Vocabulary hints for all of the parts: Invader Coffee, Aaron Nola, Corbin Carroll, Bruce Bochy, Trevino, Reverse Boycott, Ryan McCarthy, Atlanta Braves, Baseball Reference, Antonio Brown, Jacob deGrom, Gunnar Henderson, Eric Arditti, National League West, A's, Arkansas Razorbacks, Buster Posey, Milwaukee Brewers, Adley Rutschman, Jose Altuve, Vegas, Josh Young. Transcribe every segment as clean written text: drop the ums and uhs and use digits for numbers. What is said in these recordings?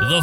The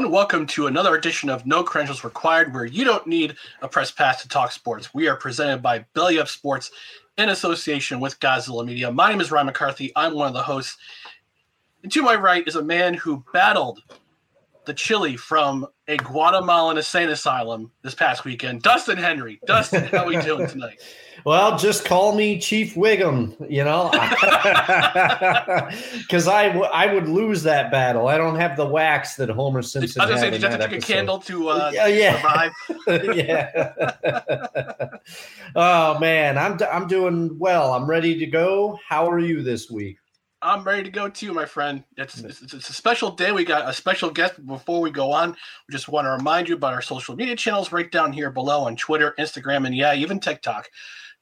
Welcome to another edition of No Credentials Required, where you don't need a press pass to talk sports. We are presented by Belly Up Sports in association with Godzilla Media. My name is Ryan McCarthy. I'm one of the hosts. And to my right is a man who battled the chili from a Guatemalan insane asylum this past weekend, Dustin Henry. Dustin, how are we doing tonight? Well, just call me Chief Wiggum, you know, because I would lose that battle. I don't have the wax that Homer Simpson had. I was going to say, did you have to take a candle to survive? Yeah. Oh, man, I'm doing well. I'm ready to go. How are you this week? I'm ready to go too, my friend. It's a special day. We got a special guest. Before we go on, we just want to remind you about our social media channels right down here below on Twitter, Instagram, and even TikTok.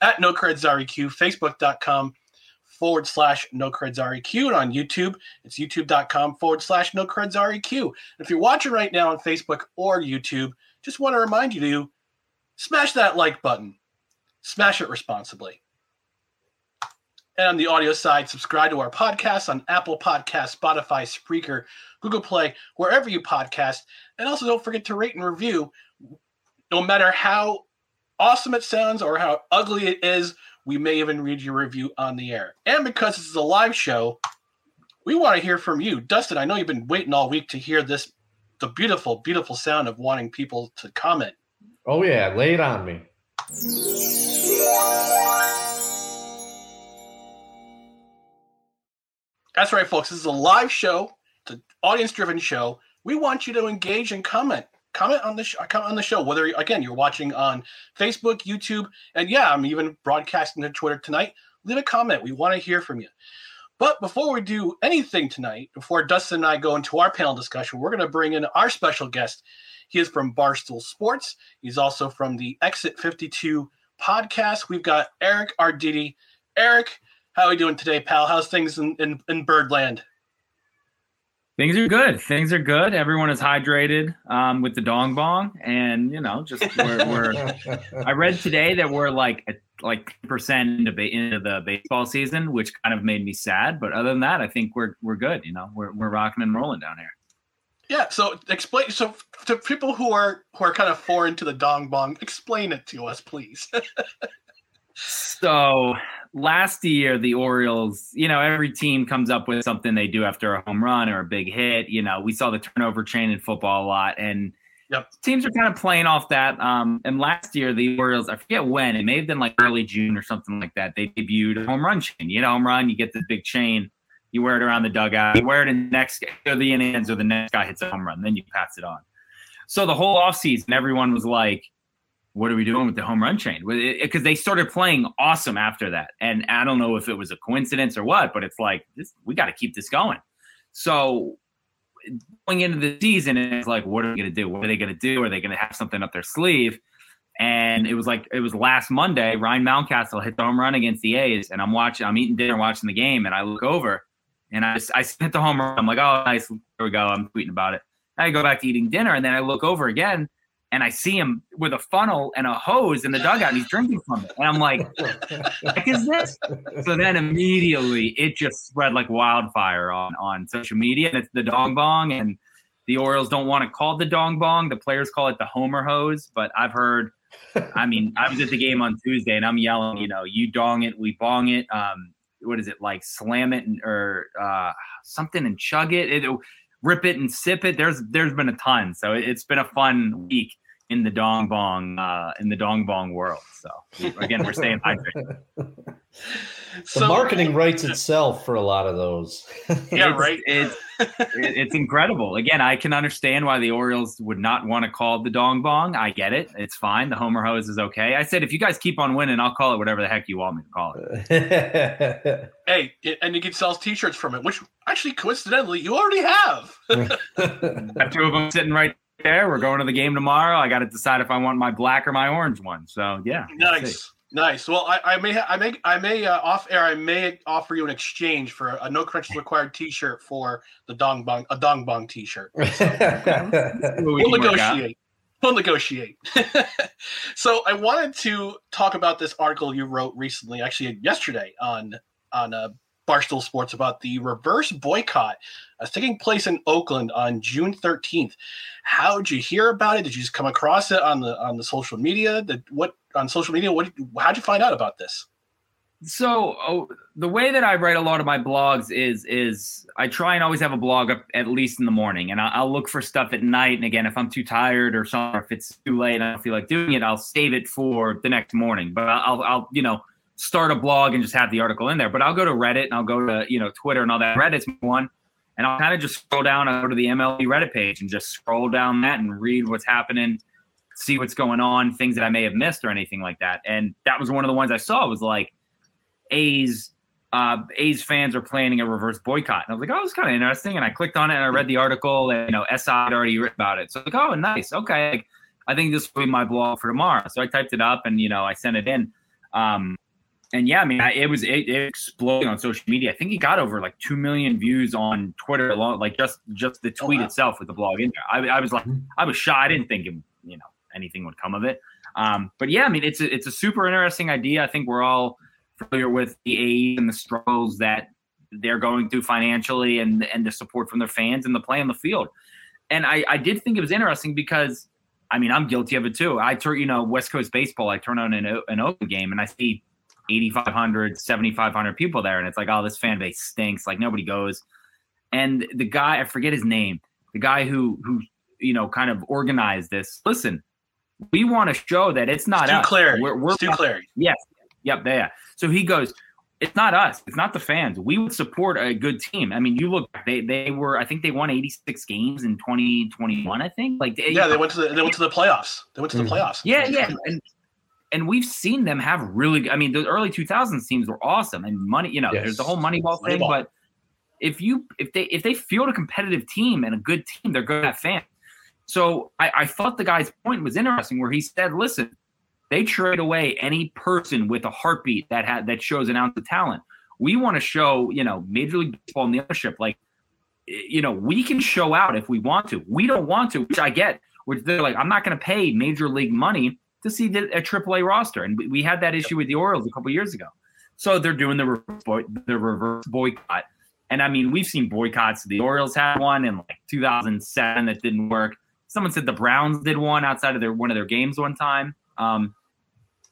At NoCredsREQ, Facebook.com/NoCredsREQ. And on YouTube, it's YouTube.com/NoCredsREQ. If you're watching right now on Facebook or YouTube, just want to remind you to smash that like button. Smash it responsibly. And on the audio side, subscribe to our podcast on Apple Podcasts, Spotify, Spreaker, Google Play, wherever you podcast. And also don't forget to rate and review. No matter how awesome it sounds or how ugly it is, we may even read your review on the air. And because this is a live show, we want to hear from you. Dustin, I know you've been waiting all week to hear this, the beautiful, beautiful sound of wanting people to comment. Oh, yeah. Lay it on me. That's right, folks. This is a live show. It's an audience-driven show. We want you to engage and comment. Comment on the show, whether, again, you're watching on Facebook, YouTube, and, yeah, I'm even broadcasting to Twitter tonight. Leave a comment. We want to hear from you. But before we do anything tonight, before Dustin and I go into our panel discussion, we're going to bring in our special guest. He is from Barstool Sports. He's also from the Exit 52 podcast. We've got Eric Arditti. Eric, how are we doing today, pal? How's things in Birdland? Things are good. Things are good. Everyone is hydrated with the dong bong, and you know, just we're I read today that we're like percent into the baseball season, which kind of made me sad. But other than that, I think we're good. You know, we're rocking and rolling down here. Yeah. So explain. So to people who are kind of foreign to the dong bong, explain it to us, please. So last year, the Orioles, you know, every team comes up with something they do after a home run or a big hit. You know, we saw the turnover chain in football a lot, and yep, teams are kind of playing off that. And last year, the Orioles, I forget when, it may have been like early June or something like that, they debuted a home run chain. You know, home run, you get this big chain, you wear it around the dugout, you wear it in the next or the inning ends, or the next guy hits a home run, then you pass it on. So the whole offseason, everyone was like, what are we doing with the home run chain? Because they started playing awesome after that. And I don't know if it was a coincidence or what, but it's like, we got to keep this going. So going into the season, it's like, what are we going to do? What are they going to do? Are they going to have something up their sleeve? And it was last Monday, Ryan Mountcastle hit the home run against the A's, and I'm eating dinner watching the game, and I look over and I hit the home run. I'm like, oh, nice. There we go. I'm tweeting about it. I go back to eating dinner, and then I look over again and I see him with a funnel and a hose in the dugout, and he's drinking from it. And I'm like, what the heck is this? So then immediately it just spread like wildfire on social media. And it's the dong bong, and the Orioles don't want to call it the dong bong. The players call it the homer hose, but I've heard, I mean, I was at the game on Tuesday and I'm yelling, you dong it, we bong it. What is it, like slam it or something and chug it? Rip it and sip it. There's been a ton. So it's been a fun week in the dong bong world. So again, we're staying hydrated. The marketing writes itself for a lot of those. Yeah, right. It's incredible. Again, I can understand why the Orioles would not want to call it the dong bong. I get it. It's fine. The homer hose is okay. I said, if you guys keep on winning, I'll call it whatever the heck you want me to call it. Hey, and you can sell T-shirts from it, which actually, coincidentally, you already have. I have two of them sitting right there. We're going to the game tomorrow. I got to decide if I want my black or my orange one. So yeah. Nice. Nice. Well, I may offer you an exchange for a no corrections required T-shirt for the dong bong, a dong bong T-shirt. So, we'll negotiate. So I wanted to talk about this article you wrote recently, actually yesterday, on Barstool Sports about the reverse boycott that's taking place in Oakland on June 13th. How did you hear about it? Did you just come across it on the social media? How'd you find out about this? So the way that I write a lot of my blogs is I try and always have a blog up at least in the morning, and I'll look for stuff at night. And again, if I'm too tired or something, or if it's too late and I don't feel like doing it, I'll save it for the next morning. But I'll start a blog and just have the article in there. But I'll go to Reddit and I'll go to Twitter and all that. Reddit's one, and I'll kind of just scroll down. I'll go to the MLB Reddit page and just scroll down that and read what's happening, see what's going on, things that I may have missed or anything like that. And that was one of the ones I saw was like A's fans are planning a reverse boycott. And I was like, oh, it's kind of interesting. And I clicked on it and I read the article, and SI had already written about it. So I'm like, oh, nice. Okay. Like, I think this will be my blog for tomorrow. So I typed it up and, I sent it in. And yeah, I mean, it exploded on social media. I think it got over like 2 million views on Twitter alone, like just the tweet itself with the blog in there. I was shy. I didn't think it, anything would come of it. But yeah, I mean, it's a super interesting idea. I think we're all familiar with the A's and the struggles that they're going through financially and the support from their fans and the play on the field. And I did think it was interesting because, I mean, I'm guilty of it too. I turn, West Coast baseball, I turn on an Oakland game and I see 8,500, 7,500 people there. And it's like, oh, this fan base stinks. Like nobody goes. And the guy, I forget his name, the guy who kind of organized this. Listen, we want to show that it's not us. Stu Clary. Yes. Yep. Yeah. So he goes, it's not us. It's not the fans. We would support a good team. I mean, you look, they won 86 games in 2021, I think. Like, yeah, they went to the playoffs. Yeah. Yeah. And we've seen them have really, I mean, the early 2000s teams were awesome and money, yes. There's the whole Moneyball thing, but if they field a competitive team and a good team, they're good at fans. So I thought the guy's point was interesting where he said, listen, they trade away any person with a heartbeat that shows an ounce of talent. We want to show, Major League Baseball and the ownership, like, we can show out if we want to. We don't want to, which I get, which they're like, I'm not going to pay Major League money to see a AAA roster. And we had that issue with the Orioles a couple of years ago. So they're doing the reverse boycott. And, I mean, we've seen boycotts. The Orioles had one in, 2007 that didn't work. Someone said the Browns did one outside of one of their games one time.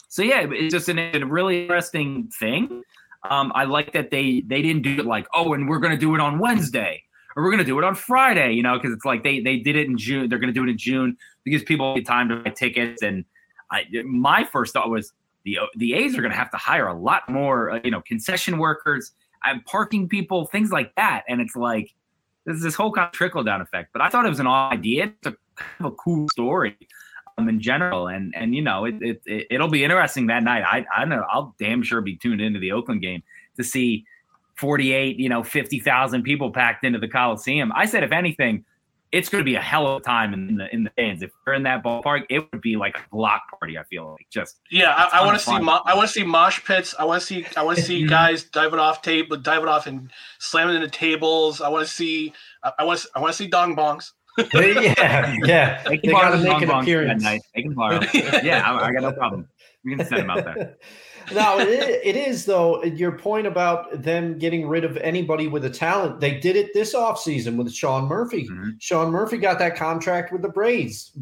So yeah, it's just a really interesting thing. I like that they didn't do it like, oh, and we're going to do it on Wednesday or we're going to do it on Friday, because it's like they did it in June. They're going to do it in June because people need time to buy tickets. And my first thought was the A's are going to have to hire a lot more, concession workers and parking people, things like that. And it's like, there's this whole kind of trickle-down effect. But I thought it was an awesome idea. It's a kind of a cool story in general. And it'll be interesting that night. I know I'll damn sure be tuned into the Oakland game to see 50,000 people packed into the Coliseum. I said, if anything, it's going to be a hell of a time in the stands. If we're in that ballpark, it would be like a block party. I feel like just I want to see mosh pits. I want to see guys diving off and slamming into tables. I want to see dong bongs. yeah. They got to make an appearance. They can borrow. Yeah, I got no problem. We can send them out there. Now, it is, though, your point about them getting rid of anybody with a talent. They did it this offseason with Sean Murphy. Mm-hmm. Sean Murphy got that contract with the Braves.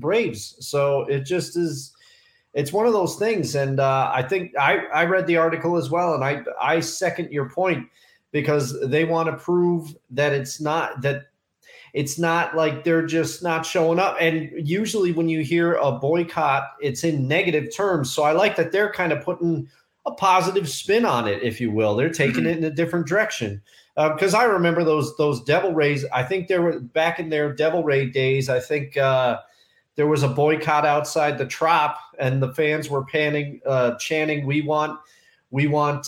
So it just is – it's one of those things. And I think I read the article as well, and I second your point because they want to prove that it's not like they're just not showing up. And usually when you hear a boycott, it's in negative terms. So I like that they're kind of putting – a positive spin on it, if you will. They're taking it in a different direction. Because I remember those Devil Rays. I think there were back in their Devil Ray days. I think there was a boycott outside the Trop, and the fans were chanting, "We want."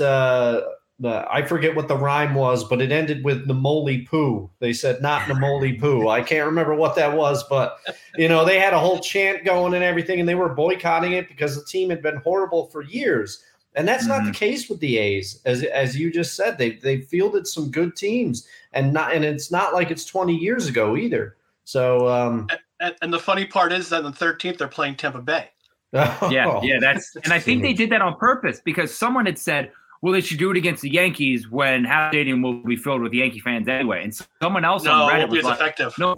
I forget what the rhyme was, but it ended with "Namoli poo." They said, "Not Namoli poo." I can't remember what that was, but they had a whole chant going and everything, and they were boycotting it because the team had been horrible for years. And that's not the case with the A's, as you just said. They fielded some good teams, and it's not like it's 20 years ago either. So, and the funny part is that on the 13th they're playing Tampa Bay. Yeah, that's and I think they did that on purpose because someone had said, "Well, they should do it against the Yankees when half the stadium will be filled with Yankee fans anyway." And someone else on Reddit was like, effective. "No, I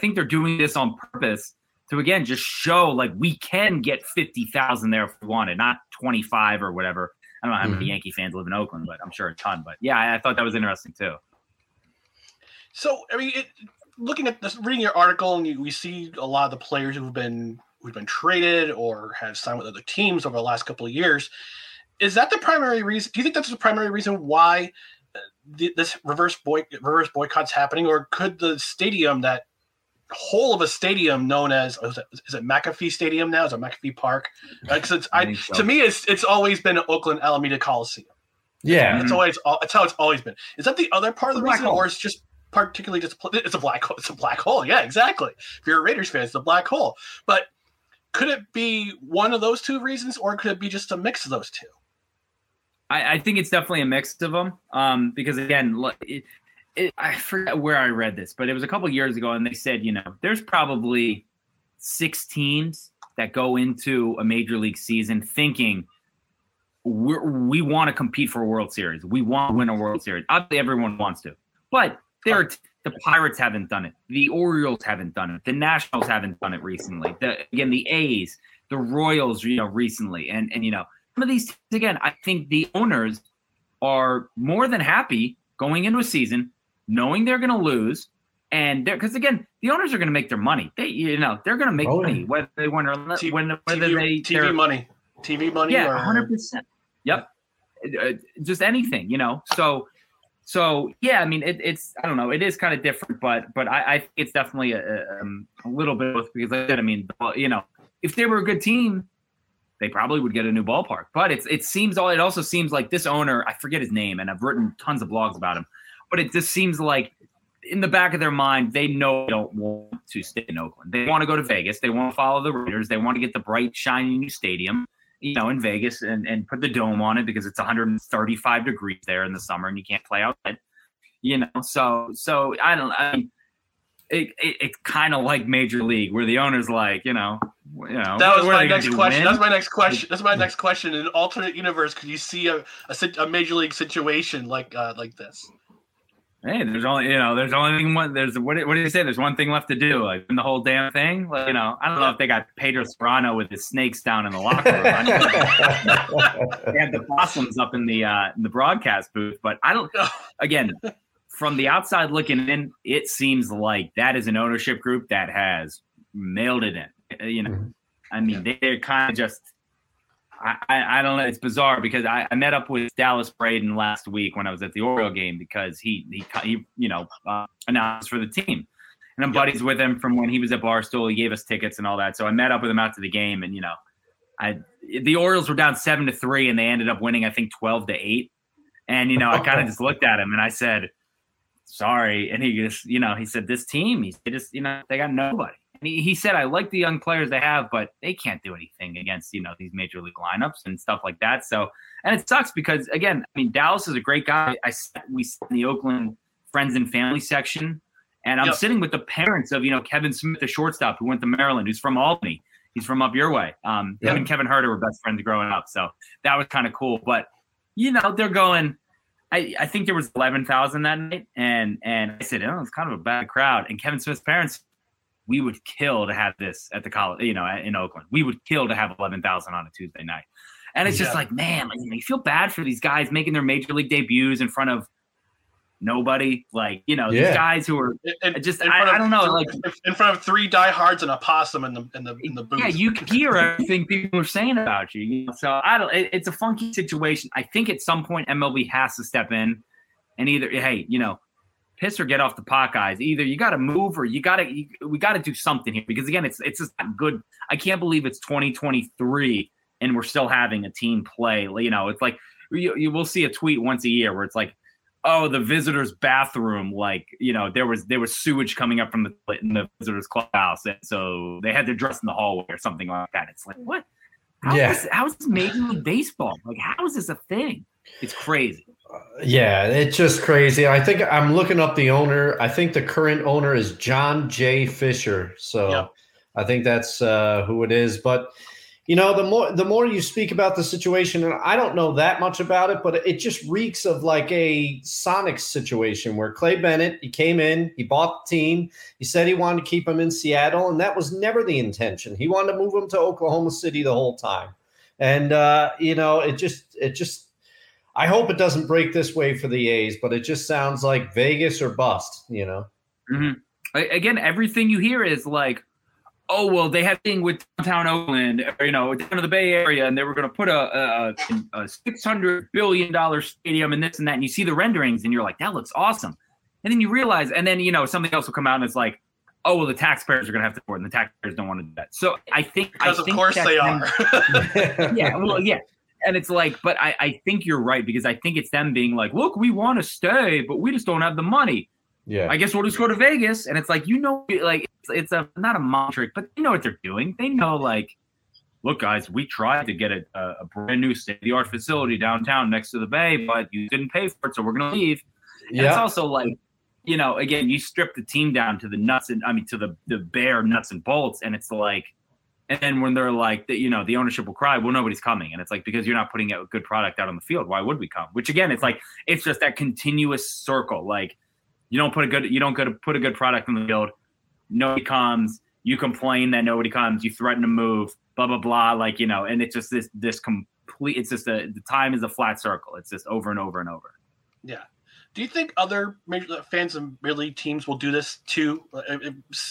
think they're doing this on purpose." To, again, just show, like, we can get 50,000 there if we wanted, not 25 or whatever. I don't know how many Yankee fans live in Oakland, but I'm sure a ton. But, yeah, I thought that was interesting too. So, I mean, looking at this, reading your article, and we see a lot of the players who've been traded or have signed with other teams over the last couple of years. Is that the primary reason? Do you think that's the primary reason why this reverse boycott's happening? Or could the stadium that whole of a stadium known as is it McAfee Stadium now? Is it McAfee Park? Because to me, it's always been Oakland Alameda Coliseum. Yeah, that's how it's always been. Is that the other part of the reason, or it's just particularly just it's a black hole? It's a black hole. Yeah, exactly. If you're a Raiders fan, it's a black hole. But could it be one of those two reasons, or could it be just a mix of those two? I think it's definitely a mix of them. Because again, I forget where I read this, but it was a couple of years ago, and they said, there's probably 6 teams that go into a major league season thinking we want to compete for a World Series. We want to win a World Series. Obviously, everyone wants to. But the Pirates haven't done it. The Orioles haven't done it. The Nationals haven't done it recently. The A's, the Royals, recently. And some of these teams, again, I think the owners are more than happy going into a season knowing they're going to lose, and because again, the owners are going to make their money. They, they're going to make money whether they win or not. TV money. Yeah, 100%. Yep. Just anything. So yeah, I mean, it's I don't know. It is kind of different, but I think it's definitely a little bit both because if they were a good team, they probably would get a new ballpark. But it also seems like this owner, I forget his name, and I've written tons of blogs about him. But it just seems like in the back of their mind, they know they don't want to stay in Oakland. They want to go to Vegas. They want to follow the Raiders. They want to get the bright, shiny new stadium, in Vegas and put the dome on it because it's 135 degrees there in the summer and you can't play outside. So I don't know. I mean, it's kind of like Major League where the owner's like, That's my next question. In an alternate universe, could you see a Major League situation like this? Hey, what do you say? There's one thing left to do, like in the whole damn thing. I don't know if they got Pedro Serrano with his snakes down in the locker room. They have the possums up in the broadcast booth, but I don't. Again, from the outside looking in, it seems like that is an ownership group that has mailed it in. I mean, they're kind of just. I don't know. It's bizarre because I met up with Dallas Braden last week when I was at the Oriole game because he announced for the team, and I'm buddies with him from when he was at Barstool. He gave us tickets and all that, so I met up with him after the game, and the Orioles were down 7-3, and they ended up winning I think 12-8, and I kind of just looked at him and I said, sorry. And he just, you know, he said, this team, he just, you know, they got nobody. And he said, I like the young players they have, but they can't do anything against, you know, these major league lineups and stuff like that. So, and it sucks because, again, I mean, Dallas is a great guy. We sat in the Oakland friends and family section, and I'm sitting with the parents of, you know, Kevin Smith, the shortstop who went to Maryland, who's from Albany. He's from up your way. Him and Kevin Huerter were best friends growing up. So that was kind of cool. But, you know, they're going – I think there was 11,000 that night, and I said, oh, it's kind of a bad crowd. And Kevin Smith's parents, we would kill to have this at the college, you know, in Oakland. We would kill to have 11,000 on a Tuesday night. And it's just like, man, like, you feel bad for these guys making their major league debuts in front of nobody. Like, you know, these guys who are just, I don't know. Like in front of three diehards and a possum in the booth. Yeah, you can hear everything people are saying about you. You know? So it's a funky situation. I think at some point MLB has to step in and either, hey, you know, piss or get off the pot, guys. Either you got to move or we got to do something here. Because again, it's just not good. I can't believe it's 2023 and we're still having a team play. You know, it's like you will see a tweet once a year where it's like, oh, the visitors' bathroom, like, you know, there was sewage coming up from the visitors' clubhouse, and so they had to dress in the hallway or something like that. It's like, what? How is this Major League Baseball? Like, how is this a thing? It's crazy. Yeah, it's just crazy. I think I'm looking up the owner. I think the current owner is John J. Fisher. So I think that's who it is. But you know, the more you speak about the situation, and I don't know that much about it, but it just reeks of like a Sonics situation where Clay Bennett, he came in, he bought the team, he said he wanted to keep him in Seattle, and that was never the intention. He wanted to move him to Oklahoma City the whole time. And, you know, it just I hope it doesn't break this way for the A's, but it just sounds like Vegas or bust, you know. Mm-hmm. Again, everything you hear is like, oh, well, they had a thing with downtown Oakland, or, you know, down to the Bay Area, and they were going to put a $600 billion stadium and this and that. And you see the renderings, and you're like, that looks awesome. And then you realize, and then, you know, something else will come out, and it's like, oh, well, the taxpayers are going to have to afford it, and the taxpayers don't want to do that. So I think – because, of course, they are. Yeah. And it's like – but I think you're right, because I think it's them being like, look, we want to stay, but we just don't have the money. Yeah, I guess we'll just go to Vegas. And it's like, you know, like it's a not a mob trick, but they know what they're doing. They know, like, look, guys, we tried to get a brand new state-of-the-art facility downtown next to the bay, but you didn't pay for it, so we're going to leave. And it's also like, you know, again, you strip the team down to the nuts and to the bare nuts and bolts. And it's like, and then when they're like, you know, the ownership will cry, well, nobody's coming. And it's like, because you're not putting a good product out on the field, why would we come? Which, again, it's like, it's just that continuous circle. Like, You don't put a good product in the field. Nobody comes. You complain that nobody comes. You threaten to move. Blah blah blah. Like, you know, and it's just this complete. It's just the time is a flat circle. It's just over and over and over. Yeah. Do you think other major fans and major league teams will do this too?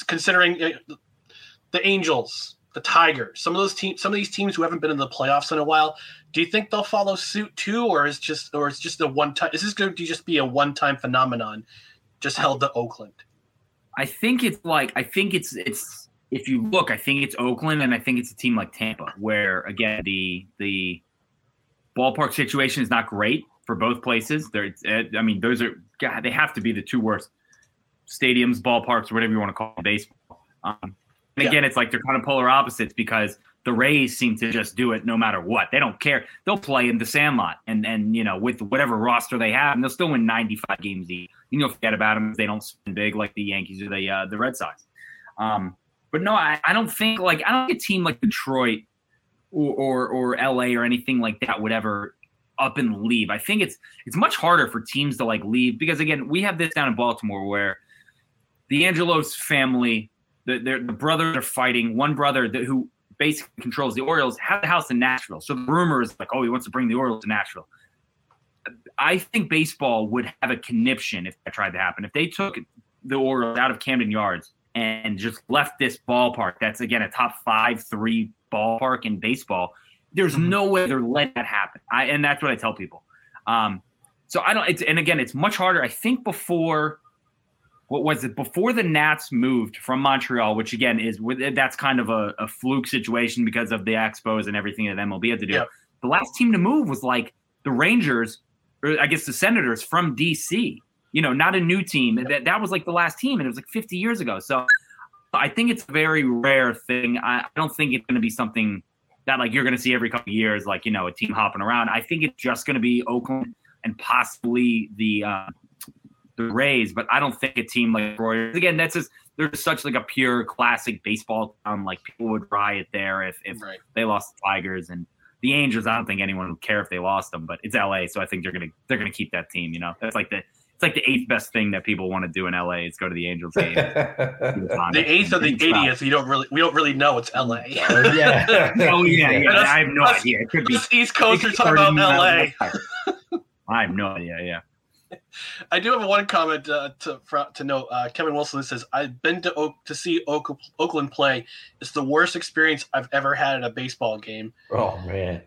Considering the Angels, the Tigers, some of these teams who haven't been in the playoffs in a while, do you think they'll follow suit too, or it's just a one time? Is this going to just be a one time phenomenon? Just held to Oakland. I think it's if you look, I think it's Oakland, and I think it's a team like Tampa, where again the ballpark situation is not great for both places. They have to be the two worst stadiums, ballparks, whatever you want to call them, baseball. Again, it's like they're kind of polar opposites because the Rays seem to just do it no matter what. They don't care. They'll play in the Sandlot and you know, with whatever roster they have, and they'll still win 95 games each. You know, forget about them if they don't spin big like the Yankees or the Red Sox. But no, I don't think like – I don't think a team like Detroit or L.A. or anything like that would ever up and leave. I think it's much harder for teams to like leave because, again, we have this down in Baltimore where the Angelos family, the brothers are fighting. One brother who basically controls the Orioles had the house in Nashville. So the rumor is like, oh, he wants to bring the Orioles to Nashville. I think baseball would have a conniption if that tried to happen. If they took the Orioles out of Camden Yards and just left this ballpark, that's, again, a top 5-3 ballpark in baseball, there's no way they're letting that happen. And that's what I tell people. So I don't – and, again, it's much harder. I think before – what was it? Before the Nats moved from Montreal, which, again, is – that's kind of a fluke situation because of the Expos and everything that MLB had to do. Yeah. The last team to move was, like, the Rangers – or I guess the Senators from D.C. you know, not a new team. That was like the last team, and it was like 50 years ago. So I think it's a very rare thing. I don't think it's going to be something that, like, you're going to see every couple of years, like, you know, a team hopping around. I think it's just going to be Oakland and possibly the Rays, but I don't think a team like Royals. Again, that's just – there's such like a pure classic baseball town. Like, people would riot there if right. they lost the Tigers and the Angels. I don't think anyone would care if they lost them, but it's LA, so I think they're gonna keep that team. You know, that's like the eighth best thing that people want to do in LA is go to the Angels game. The eighth or the 80th, we don't really know it's LA. Yeah, oh yeah. I have no idea. It could be East Coast. You're talking about LA. I have no idea. Yeah. I do have one comment to note. Kevin Wilson says, I've been to see Oakland play. It's the worst experience I've ever had at a baseball game. Oh, man.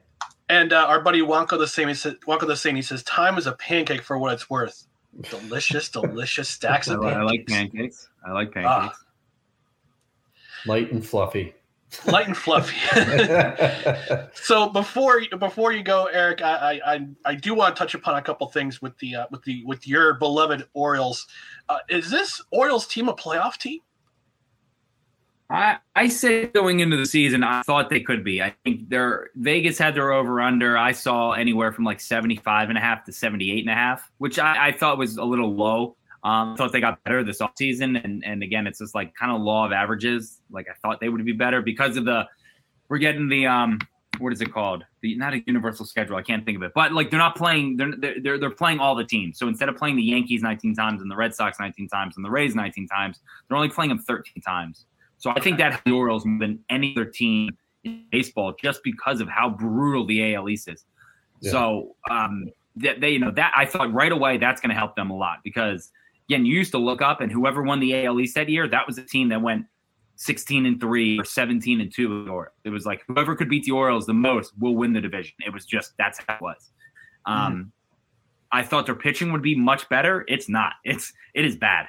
And our buddy Wonka the same. He says, time is a pancake for what it's worth. Delicious stacks of pancakes. I like pancakes. Light and fluffy. So before you go, Eric, I do want to touch upon a couple things with your beloved Orioles. Is this Orioles team a playoff team? I say going into the season, I thought they could be. I think Vegas had their over under. I saw anywhere from like 75.5 to 78.5, which I thought was a little low. I thought they got better this offseason. And again, it's just like kind of law of averages. Like, I thought they would be better because of we're getting the, what is it called? Not a universal schedule. I can't think of it, but like, they're playing all the teams. So instead of playing the Yankees 19 times and the Red Sox 19 times and the Rays 19 times, they're only playing them 13 times. So I think that the Orioles more than any other team in baseball, just because of how brutal the AL East is. Yeah. So, that I thought right away, that's going to help them a lot because, again, you used to look up, and whoever won the AL East that year, that was a team that went 16-3 or 17-2. Or it was like whoever could beat the Orioles the most will win the division. It was just that's how it was. I thought their pitching would be much better. It's not. It is bad.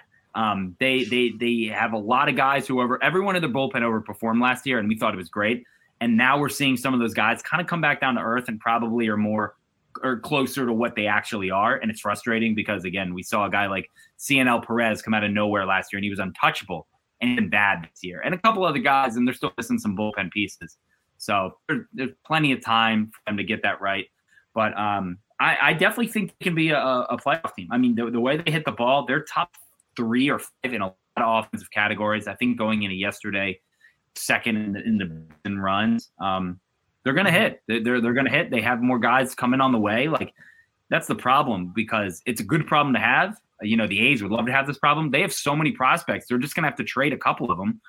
They have a lot of guys who everyone in the bullpen overperformed last year, and we thought it was great. And now we're seeing some of those guys kind of come back down to earth and probably are more or closer to what they actually are. And it's frustrating because, again, we saw a guy like CNL Perez come out of nowhere last year, and he was untouchable and bad this year. And a couple other guys, and they're still missing some bullpen pieces. So there's plenty of time for them to get that right. But I definitely think they can be a playoff team. I mean, the way they hit the ball, they're top 3 or 5 in a lot of offensive categories. I think going into yesterday, second in runs. They're going to hit. They're going to hit. They have more guys coming on the way. Like, that's the problem because it's a good problem to have. You know, the A's would love to have this problem. They have so many prospects. They're just going to have to trade a couple of them.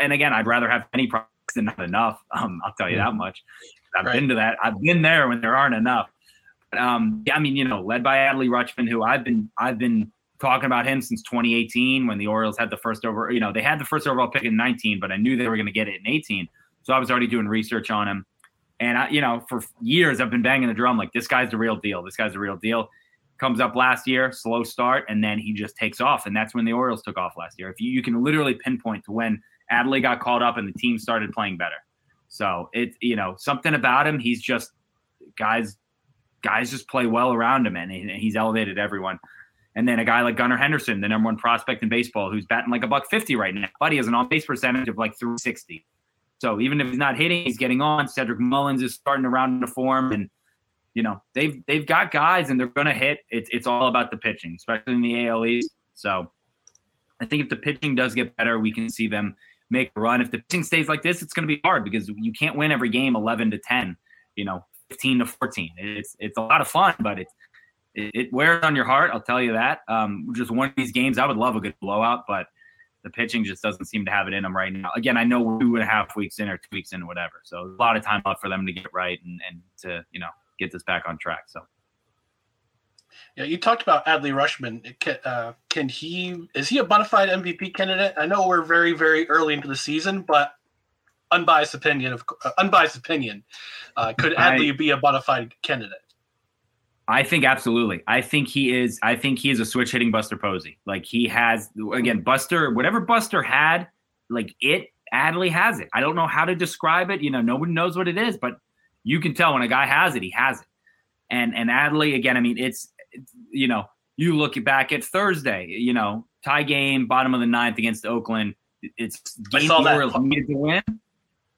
And again, I'd rather have any prospects than not enough. I'll tell you that much. I've been to that. I've been there when there aren't enough. But, I mean, you know, led by Adley Rutschman, who I've been talking about him since 2018 when the Orioles had they had the first overall pick in 19, but I knew they were going to get it in 18. So I was already doing research on him. And, for years I've been banging the drum like, this guy's the real deal. Comes up last year, slow start, and then he just takes off. And that's when the Orioles took off last year. If you can literally pinpoint to when Adley got called up and the team started playing better. So, something about him, he's just – guys just play well around him, and he's elevated everyone. And then a guy like Gunnar Henderson, the number one prospect in baseball, who's batting like .150 right now. But he has an on-base percentage of like .360. So even if he's not hitting, he's getting on. Cedric Mullins is starting to round into form, and they've got guys, and they're going to hit. It's all about the pitching, especially in the AL East. So I think if the pitching does get better, we can see them make a run. If the pitching stays like this, it's going to be hard because you can't win every game 11-10, 15-14. It's a lot of fun, but it wears on your heart. I'll tell you that. Just one of these games, I would love a good blowout, but the pitching just doesn't seem to have it in them right now. Again, I know we're 2.5 weeks in or 2 weeks in, whatever. So a lot of time left for them to get right and to, get this back on track. So. Yeah. You talked about Adley Rutschman. Is he a bona fide MVP candidate? I know we're very, very early into the season, but unbiased opinion, could Adley be a bona fide candidate? I think absolutely. I think he is a switch hitting Buster Posey. Like he has again, whatever Buster had, like it, Adley has it. I don't know how to describe it. Nobody knows what it is, but you can tell when a guy has it, he has it. And Adley, again, I mean, it's you look back at Thursday, you know, tie game, bottom of the ninth against Oakland. It's game the Orioles needed to win.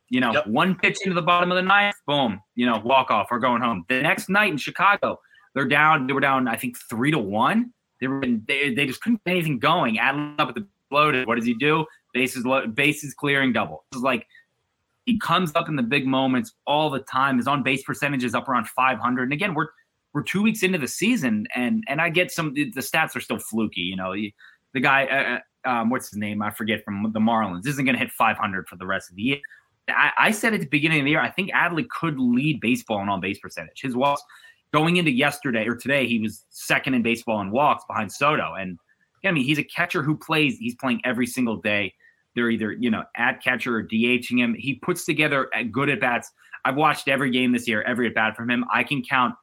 You know, yep. One pitch into the bottom of the ninth, boom, you know, walk off or going home. The next night in Chicago, they were down, I think 3-1. They just couldn't get anything going. Adley up at the loaded. What does he do? Bases clearing double. It's like he comes up in the big moments all the time. His on base percentage is up around 500. And again, we're 2 weeks into the season, and I get the stats are still fluky. You know, the guy, what's his name? I forget, from the Marlins, isn't going to hit 500 for the rest of the year. I said at the beginning of the year, I think Adley could lead baseball in on-base percentage. His walks going into yesterday or today, he was second in baseball in walks behind Soto. And again, I mean, he's a catcher who plays. He's playing every single day. They're either, you know, at catcher or DHing him. He puts together good at-bats. I've watched every game this year, every at-bat from him. I can count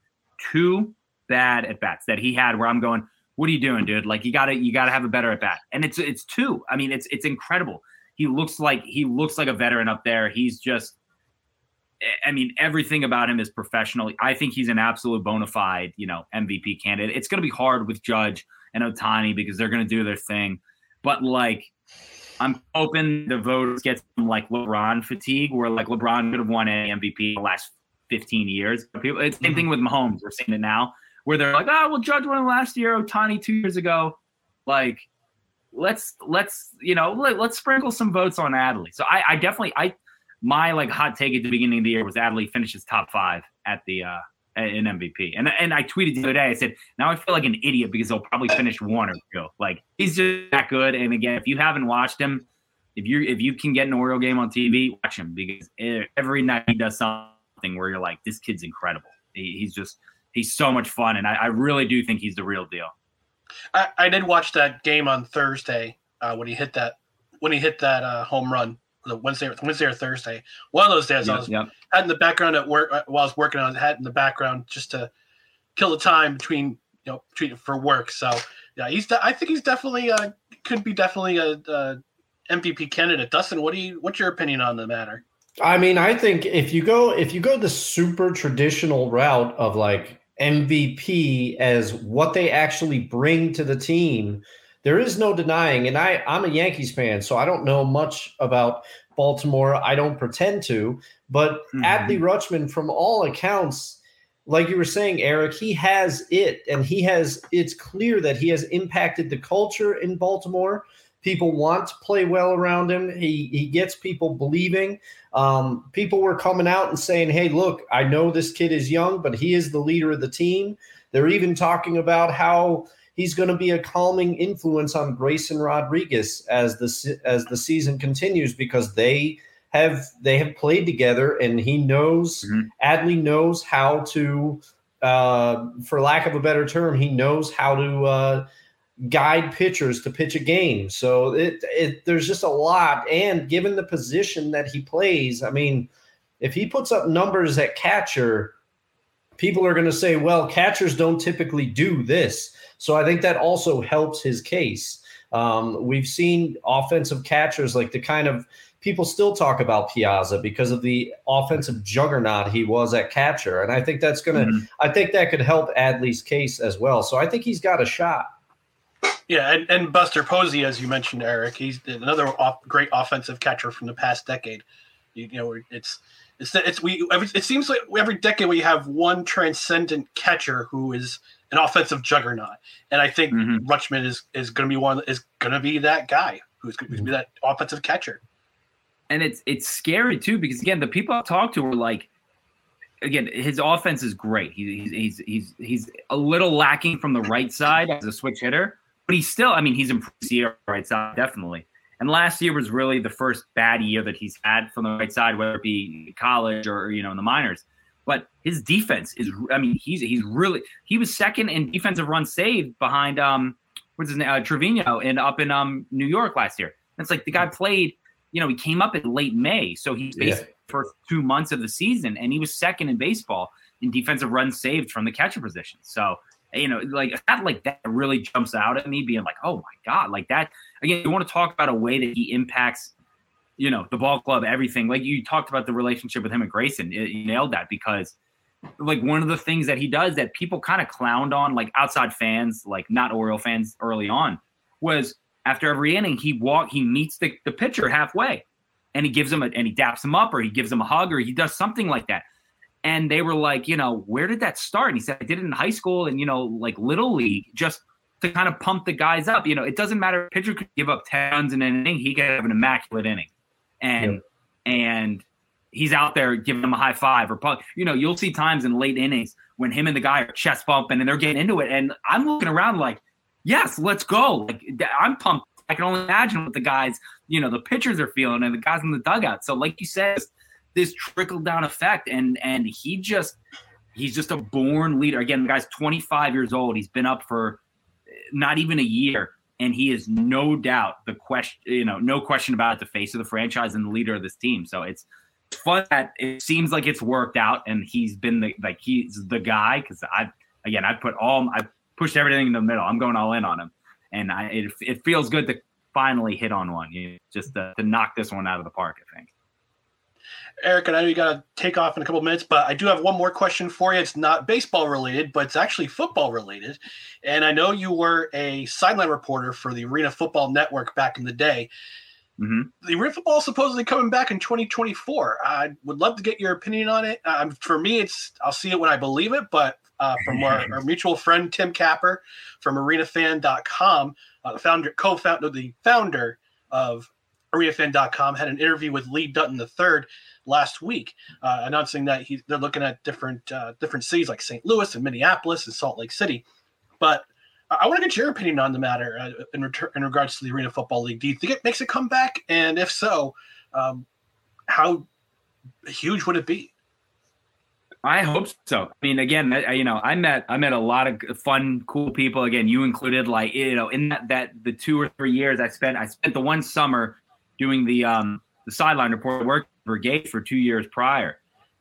2 bad at-bats that he had where I'm going, what are you doing, dude? Like, you gotta have a better at-bat. And it's 2. I mean, it's incredible. He looks like a veteran up there. He's just, I mean, everything about him is professional. I think he's an absolute bona fide, you know, MVP candidate. It's going to be hard with Judge and Ohtani because they're going to do their thing. But, like, I'm hoping the voters get some, like, LeBron fatigue where, like, LeBron could have won an MVP in the last 15 years. It's the same thing with Mahomes. We're seeing it now where they're like, oh, well, Judge won last year, Ohtani 2 years ago. Like, let's sprinkle some votes on Adley. So I definitely my like hot take at the beginning of the year was Adley finishes top 5 at the in MVP. And I tweeted the other day, I said, now I feel like an idiot because he'll probably finish 1 or 2. Like, he's just that good. And again, if you haven't watched him, if you can get an Oriole game on TV, watch him, because every night he does something where you're like, this kid's incredible. He's so much fun, and I really do think he's the real deal. I did watch that game on Thursday when he hit that home run, the Wednesday or Thursday, one of those days. I had in the background at work while I was working on it, had in the background just to kill the time between for work. So yeah, I think he's definitely could be a MVP candidate. Dustin, what's your opinion on the matter? I mean, I think if you go the super traditional route of like MVP as what they actually bring to the team, there is no denying. And I'm a Yankees fan, so I don't know much about Baltimore. I don't pretend to, but Adley Rutschman, from all accounts, like you were saying, Eric, he has it, and it's clear that he has impacted the culture in Baltimore. People want to play well around him. He gets people believing. People were coming out and saying, hey, look, I know this kid is young, but he is the leader of the team. They're even talking about how he's going to be a calming influence on Grayson Rodriguez as the season continues, because they have played together, and he knows, Adley knows how to, for lack of a better term, he knows how to guide pitchers to pitch a game. So there's just a lot. And given the position that he plays, I mean, if he puts up numbers at catcher, people are going to say, well, catchers don't typically do this. So I think that also helps his case. We've seen offensive catchers, like the kind of people still talk about Piazza because of the offensive juggernaut he was at catcher. And I think that's going to, I think that could help Adley's case as well. So I think he's got a shot. Yeah, and Buster Posey, as you mentioned, Eric, he's another great offensive catcher from the past decade. It seems like every decade we have one transcendent catcher who is an offensive juggernaut, and I think Rutschman is going to be one, is going to be that guy who's going to be that offensive catcher. And it's scary too, because again, the people I talked to were like, again, his offense is great. He's a little lacking from the right side as a switch hitter. But he's still, I mean, he's improved this year right side, definitely. And last year was really the first bad year that he's had from the right side, whether it be college or, you know, in the minors. But his defense is, I mean, he's really, he was second in defensive runs saved behind, what's his name, Trevino, and up in New York last year. And it's like the guy played, you know, he came up in late May. So he's basically the first 2 months of the season, and he was second in baseball in defensive runs saved from the catcher position. So, you know, like that, really jumps out at me, being like, oh my God, like that. Again, you want to talk about a way that he impacts, you know, the ball club, everything. Like you talked about the relationship with him and Grayson, you nailed that, because like one of the things that he does that people kind of clowned on, like outside fans, like not Oriole fans early on, was after every inning, he meets the pitcher halfway and he daps him up or he gives him a hug or he does something like that. And they were like, you know, where did that start? And he said, I did it in high school and, you know, like little league, just to kind of pump the guys up. You know, it doesn't matter. Pitcher could give up 10 runs in an inning. He could have an immaculate inning. And he's out there giving them a high five or punk. You know, you'll see times in late innings when him and the guy are chest bumping and they're getting into it. And I'm looking around like, yes, let's go. Like, I'm pumped. I can only imagine what the guys, you know, the pitchers are feeling and the guys in the dugout. So like you said, this trickle down effect. And he's just a born leader. Again, the guy's 25 years old. He's been up for not even a year. And he is no doubt no question about it, the face of the franchise and the leader of this team. So it's fun that it seems like it's worked out and he's been he's the guy. Cause I pushed everything in the middle. I'm going all in on him. And it feels good to finally hit on one, you know, just to knock this one out of the park, I think. Eric, I know you got to take off in a couple of minutes, but I do have one more question for you. It's not baseball related, but it's actually football related. And I know you were a sideline reporter for the Arena Football Network back in the day. Mm-hmm. The Arena Football is supposedly coming back in 2024. I would love to get your opinion on it. For me, I'll see it when I believe it, but from our mutual friend, Tim Capper from arenafan.com, the founder of ArenaFan.com had an interview with Lee Dutton III last week, announcing that they're looking at different cities like St. Louis and Minneapolis and Salt Lake City. But I want to get your opinion on the matter in regards to the Arena Football League. Do you think it makes a comeback? And if so, how huge would it be? I hope so. I mean, again, you know, I met a lot of fun, cool people. Again, you included, like, you know, in that the 2 or 3 years I spent the one summer doing the sideline report work brigade for 2 years prior.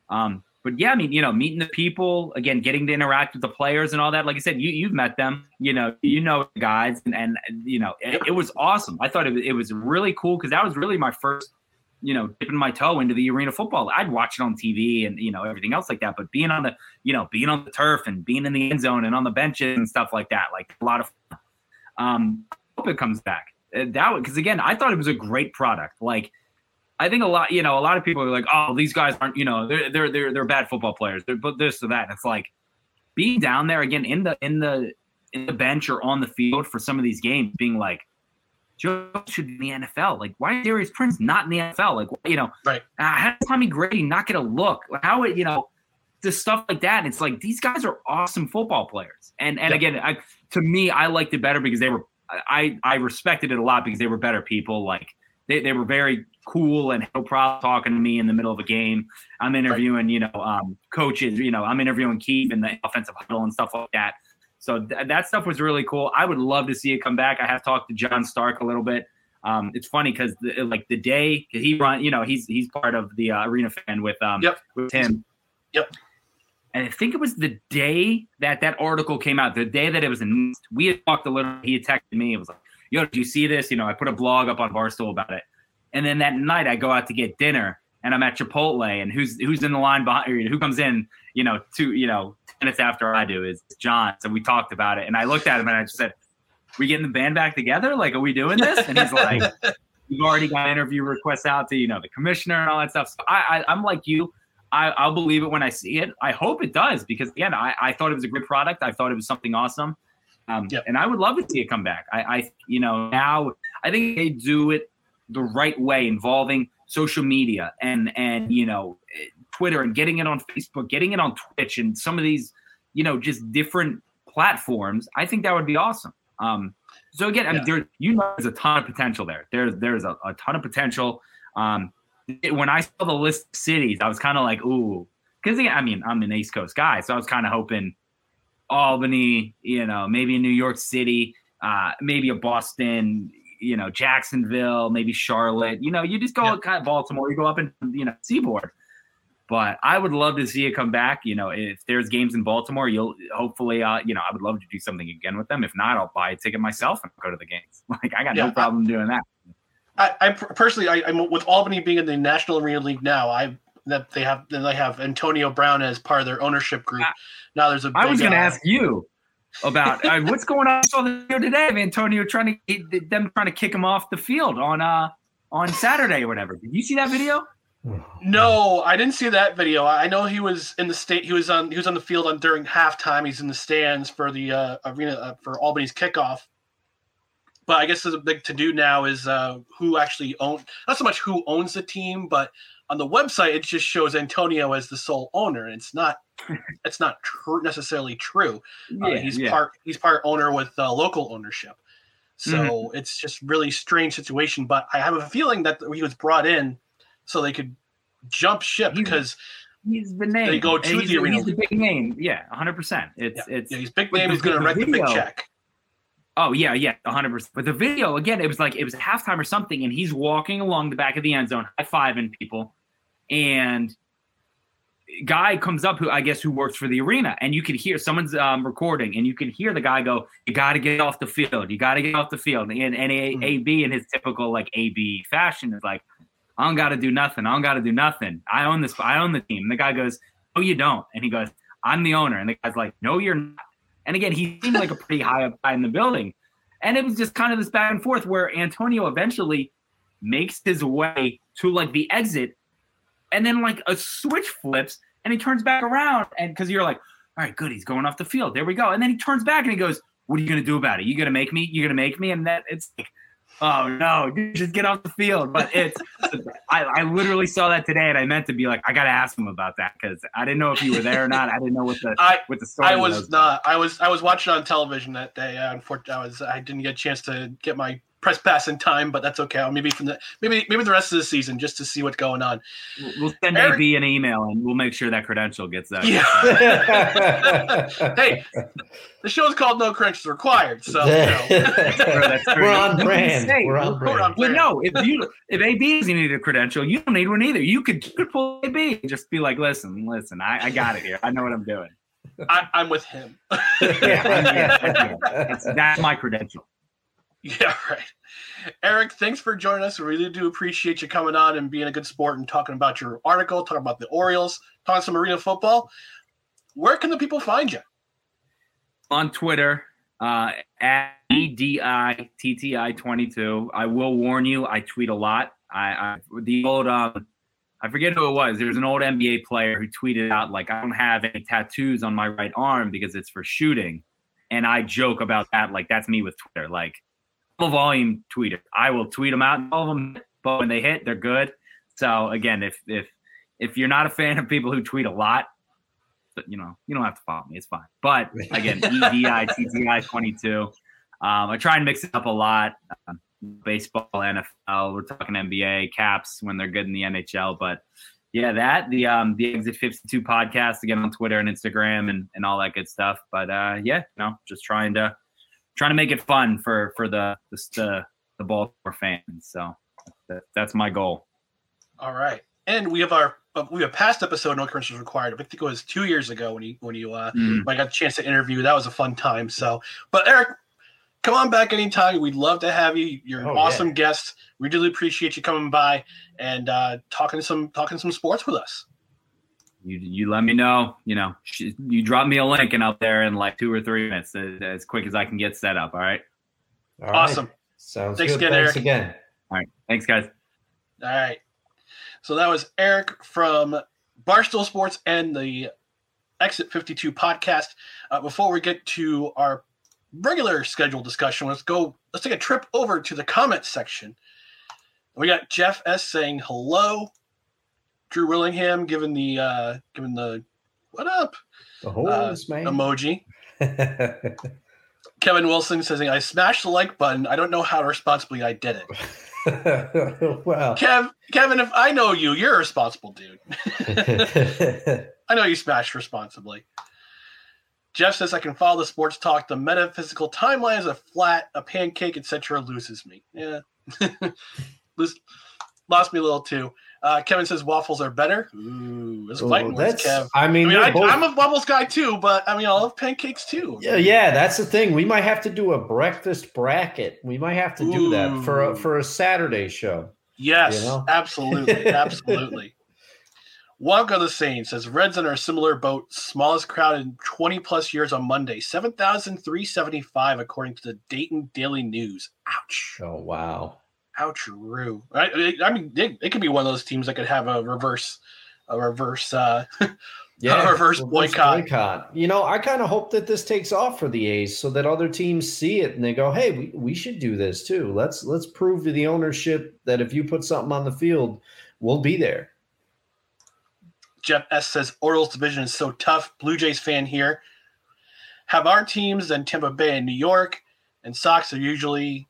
But yeah, I mean, you know, meeting the people, again, getting to interact with the players and all that. Like I said, you've met them, you know, the guys and you know, it was awesome. I thought it was really cool. Cause that was really my first, you know, dipping my toe into the arena football. I'd watch it on TV and, you know, everything else like that, but being on the turf and being in the end zone and on the benches and stuff like that, like a lot of fun. I hope it comes back. That because again, I thought it was a great product. Like, I think a lot of people are like, "Oh, these guys aren't, you know, they're bad football players." But this or that. It's like being down there again in the bench or on the field for some of these games, being like, "Joe should be in the NFL." Like, why is Darius Prince not in the NFL? Like, you know, right? How does Tommy Grady not get a look? How it, you know, this stuff like that. And it's like these guys are awesome football players. And again, to me, I liked it better because they were. I respected it a lot because they were better people. Like they were very cool and no problem talking to me in the middle of a game. I'm interviewing, you know, coaches, you know, I'm interviewing Keith and the offensive huddle and stuff like that. So that stuff was really cool. I would love to see it come back. I have talked to John Stark a little bit. It's funny because the day he run, you know, he's part of the Arena Fan with Tim. Yep. And I think it was the day that article came out, the day that it was announced. We had talked a little. He had texted me. It was like, "Yo, did you see this?" You know, I put a blog up on Barstool about it. And then that night, I go out to get dinner, and I'm at Chipotle, and who's in the line behind? Or who comes in? You know, 10 minutes after I do is John. So we talked about it, and I looked at him and I just said, "We getting the band back together? Like, are we doing this?" And he's like, "We've already got interview requests out to, you know, the commissioner and all that stuff." So I'm like you. I'll believe it when I see it. I hope it does because, again, I thought it was a good product. I thought it was something awesome. And I would love to see it come back. Now I think they do it the right way involving social media and you know, Twitter and getting it on Facebook, getting it on Twitch and some of these, you know, just different platforms. I think that would be awesome. So, again, I mean, there's a ton of potential there. There's a ton of potential. When I saw the list of cities, I was kind of like, ooh, because I mean, I'm an East Coast guy, so I was kind of hoping Albany, you know, maybe New York City, maybe a Boston, you know, Jacksonville, maybe Charlotte, you know, you just go kind of Baltimore, you go up and, you know, seaboard. But I would love to see it come back. You know, if there's games in Baltimore, you'll hopefully, you know, I would love to do something again with them. If not, I'll buy a ticket myself and go to the games. Like, I got no problem doing that. I personally, I'm with Albany being in the National Arena League now. I that they have Antonio Brown as part of their ownership group. Now there's a. I was going to ask you about what's going on. I saw the video today of Antonio trying to kick him off the field on Saturday or whatever. Did you see that video? No, I didn't see that video. I know he was in the state. He was on the field during halftime. He's in the stands for the arena for Albany's kickoff. But I guess the big to do now is who actually owns. Not so much who owns the team, but on the website it just shows Antonio as the sole owner, and it's not necessarily true. He's part owner with local ownership. So it's just really strange situation. But I have a feeling that he was brought in so they could jump ship because he's the name. They go to the arena. He's the big name. Yeah, 100%. He's big name. He's going to write the big check. Oh, yeah, 100%. But the video, again, it was halftime or something, and he's walking along the back of the end zone, high-fiving people, and a guy comes up who works for the arena, and you can hear someone's recording, and you can hear the guy go, "You got to get off the field. You got to get off the field." And AB, in his typical, AB fashion, is like, "I don't got to do nothing. I don't got to do nothing. I own this. I own the team." And the guy goes, "Oh, you don't." And he goes, "I'm the owner." And the guy's like, "No, you're not." And again, he seemed like a pretty high up guy in the building. And it was just kind of this back and forth where Antonio eventually makes his way to the exit. And then a switch flips and he turns back around. And because you're like, all right, good. He's going off the field. There we go. And then he turns back and he goes, "What are you going to do about it? You going to make me? You going to make me?" And that it's like, oh no, dude, just get off the field. But I literally saw that today, and I meant to be like, I gotta ask him about that because I didn't know if you were there or not. I didn't know what the story was. I was not. I was watching on television that day. Unfortunately, I didn't get a chance to get my press pass in time, but that's okay. Maybe maybe the rest of the season just to see what's going on. We'll send AB an email and we'll make sure that credential gets that. Yeah. Hey, the show is called No Credentials Required, so we're on brand. But no, if AB doesn't need a credential, you don't need one either. You could pull AB and just be like, listen, I got it here. I know what I'm doing. I'm with him. That's my credential. Yeah, right. Eric, thanks for joining us. We really do appreciate you coming on and being a good sport and talking about your article, talking about the Orioles, talking some arena football. Where can the people find you? On Twitter, at EDITTI22. I will warn you, I tweet a lot. I forget who it was. There was an old NBA player who tweeted out, I don't have any tattoos on my right arm because it's for shooting. And I joke about that. That's me with Twitter. Volume tweeter. I will tweet them out, all of them, but when they hit, they're good. So again, if you're not a fan of people who tweet a lot, you don't have to follow me. It's fine. But again, EDITTI22. I try and mix it up a lot. Baseball, NFL. We're talking NBA, Caps when they're good in the NHL. But yeah, the Exit 52 podcast again on Twitter and Instagram and all that good stuff. But just trying to make it fun for the Baltimore fans. So that's my goal. All right, and we have our past episode, No Credentials Required. I think it was 2 years ago when I got the chance to interview. That was a fun time. So, but Eric, come on back anytime. We'd love to have you. You're an awesome guest. We really appreciate you coming by and talking some sports with us. You let me know, you drop me a link and I'll be there in 2 or 3 minutes as quick as I can get set up. All right. Awesome. Sounds good. Thanks again, Eric. All right. Thanks, guys. All right. So that was Eric from Barstool Sports and the Exit 52 podcast. Before we get to our regular scheduled discussion, let's take a trip over to the comments section. We got Jeff S saying hello. Drew Willingham giving the what up emoji. Kevin Wilson says, "I smashed the like button. I don't know how responsibly I did it." Wow. Kevin, if I know you, you're a responsible dude. I know you smashed responsibly. Jeff says, "I can follow the sports talk. The metaphysical timeline is a flat, a pancake, etc. loses me." Yeah. Lost me a little too. Kevin says waffles are better. Ooh, it's fighting words, Kev. I'm a waffles guy too, but I love pancakes too. Yeah, that's the thing. We might have to do a breakfast bracket. We might have to do that for a Saturday show. Yes, absolutely. Wildcard of the Saints says Reds in our similar boat, smallest crowd in 20-plus years on Monday, 7,375 according to the Dayton Daily News. Ouch. Oh, wow. Ouch-roo. I mean, it could be one of those teams that could have a reverse boycott. You know, I kind of hope that this takes off for the A's so that other teams see it and they go, hey, we should do this too. Let's prove to the ownership that if you put something on the field, we'll be there. Jeff S. says, Orioles division is so tough. Blue Jays fan here. Have our teams in Tampa Bay and New York, and Sox are usually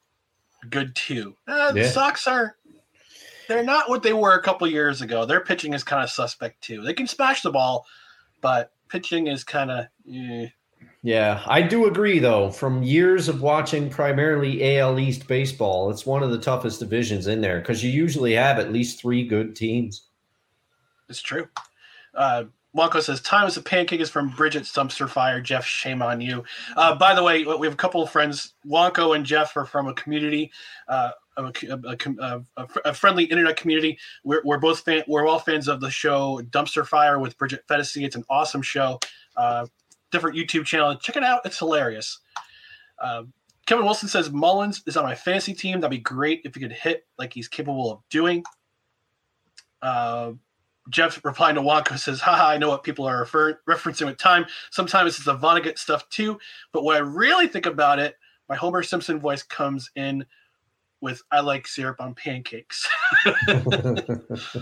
good too. The Sox are – they're not what they were a couple years ago. Their pitching is kind of suspect too. They can smash the ball, but pitching is kind of Yeah, I do agree, though, from years of watching primarily AL East baseball, it's one of the toughest divisions in there because you usually have at least three good teams. It's true. Marco says, time is a pancake is from Bridget Stumpster Fire. Jeff, shame on you. By the way, we have a couple of friends. Wonko and Jeff are from a community, a friendly internet community. We're all fans of the show Dumpster Fire with Bridget Fetisi. It's an awesome show. Different YouTube channel. Check it out. It's hilarious. Kevin Wilson says, Mullins is on my fantasy team. That'd be great if he could hit like he's capable of doing. Jeff replying to Wonko says, haha, I know what people are referencing with time. Sometimes it's the Vonnegut stuff too. But when I really think about it, my Homer Simpson voice comes in with, I like syrup on pancakes. Pancakes.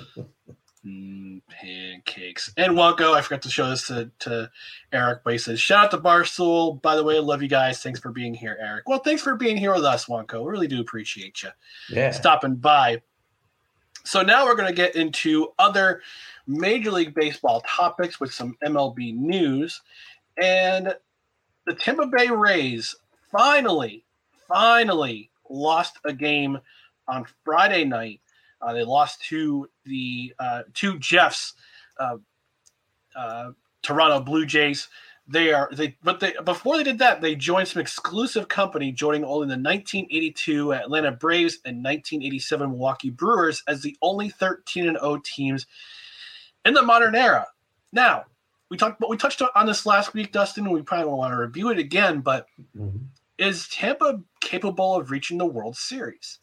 And Wonko, I forgot to show this to Eric, but he says, shout out to Barstool. By the way, I love you guys. Thanks for being here, Eric. Well, thanks for being here with us, Wonko. We really do appreciate you stopping by. So now we're going to get into other Major League Baseball topics with some MLB news. And the Tampa Bay Rays finally lost a game on Friday night. They lost to the Toronto Blue Jays. Before they did that, they joined some exclusive company, joining only the 1982 Atlanta Braves and 1987 Milwaukee Brewers as the only 13-0 teams in the modern era. Now, we touched on this last week, Dustin, and we probably won't want to review it again, but is Tampa capable of reaching the World Series?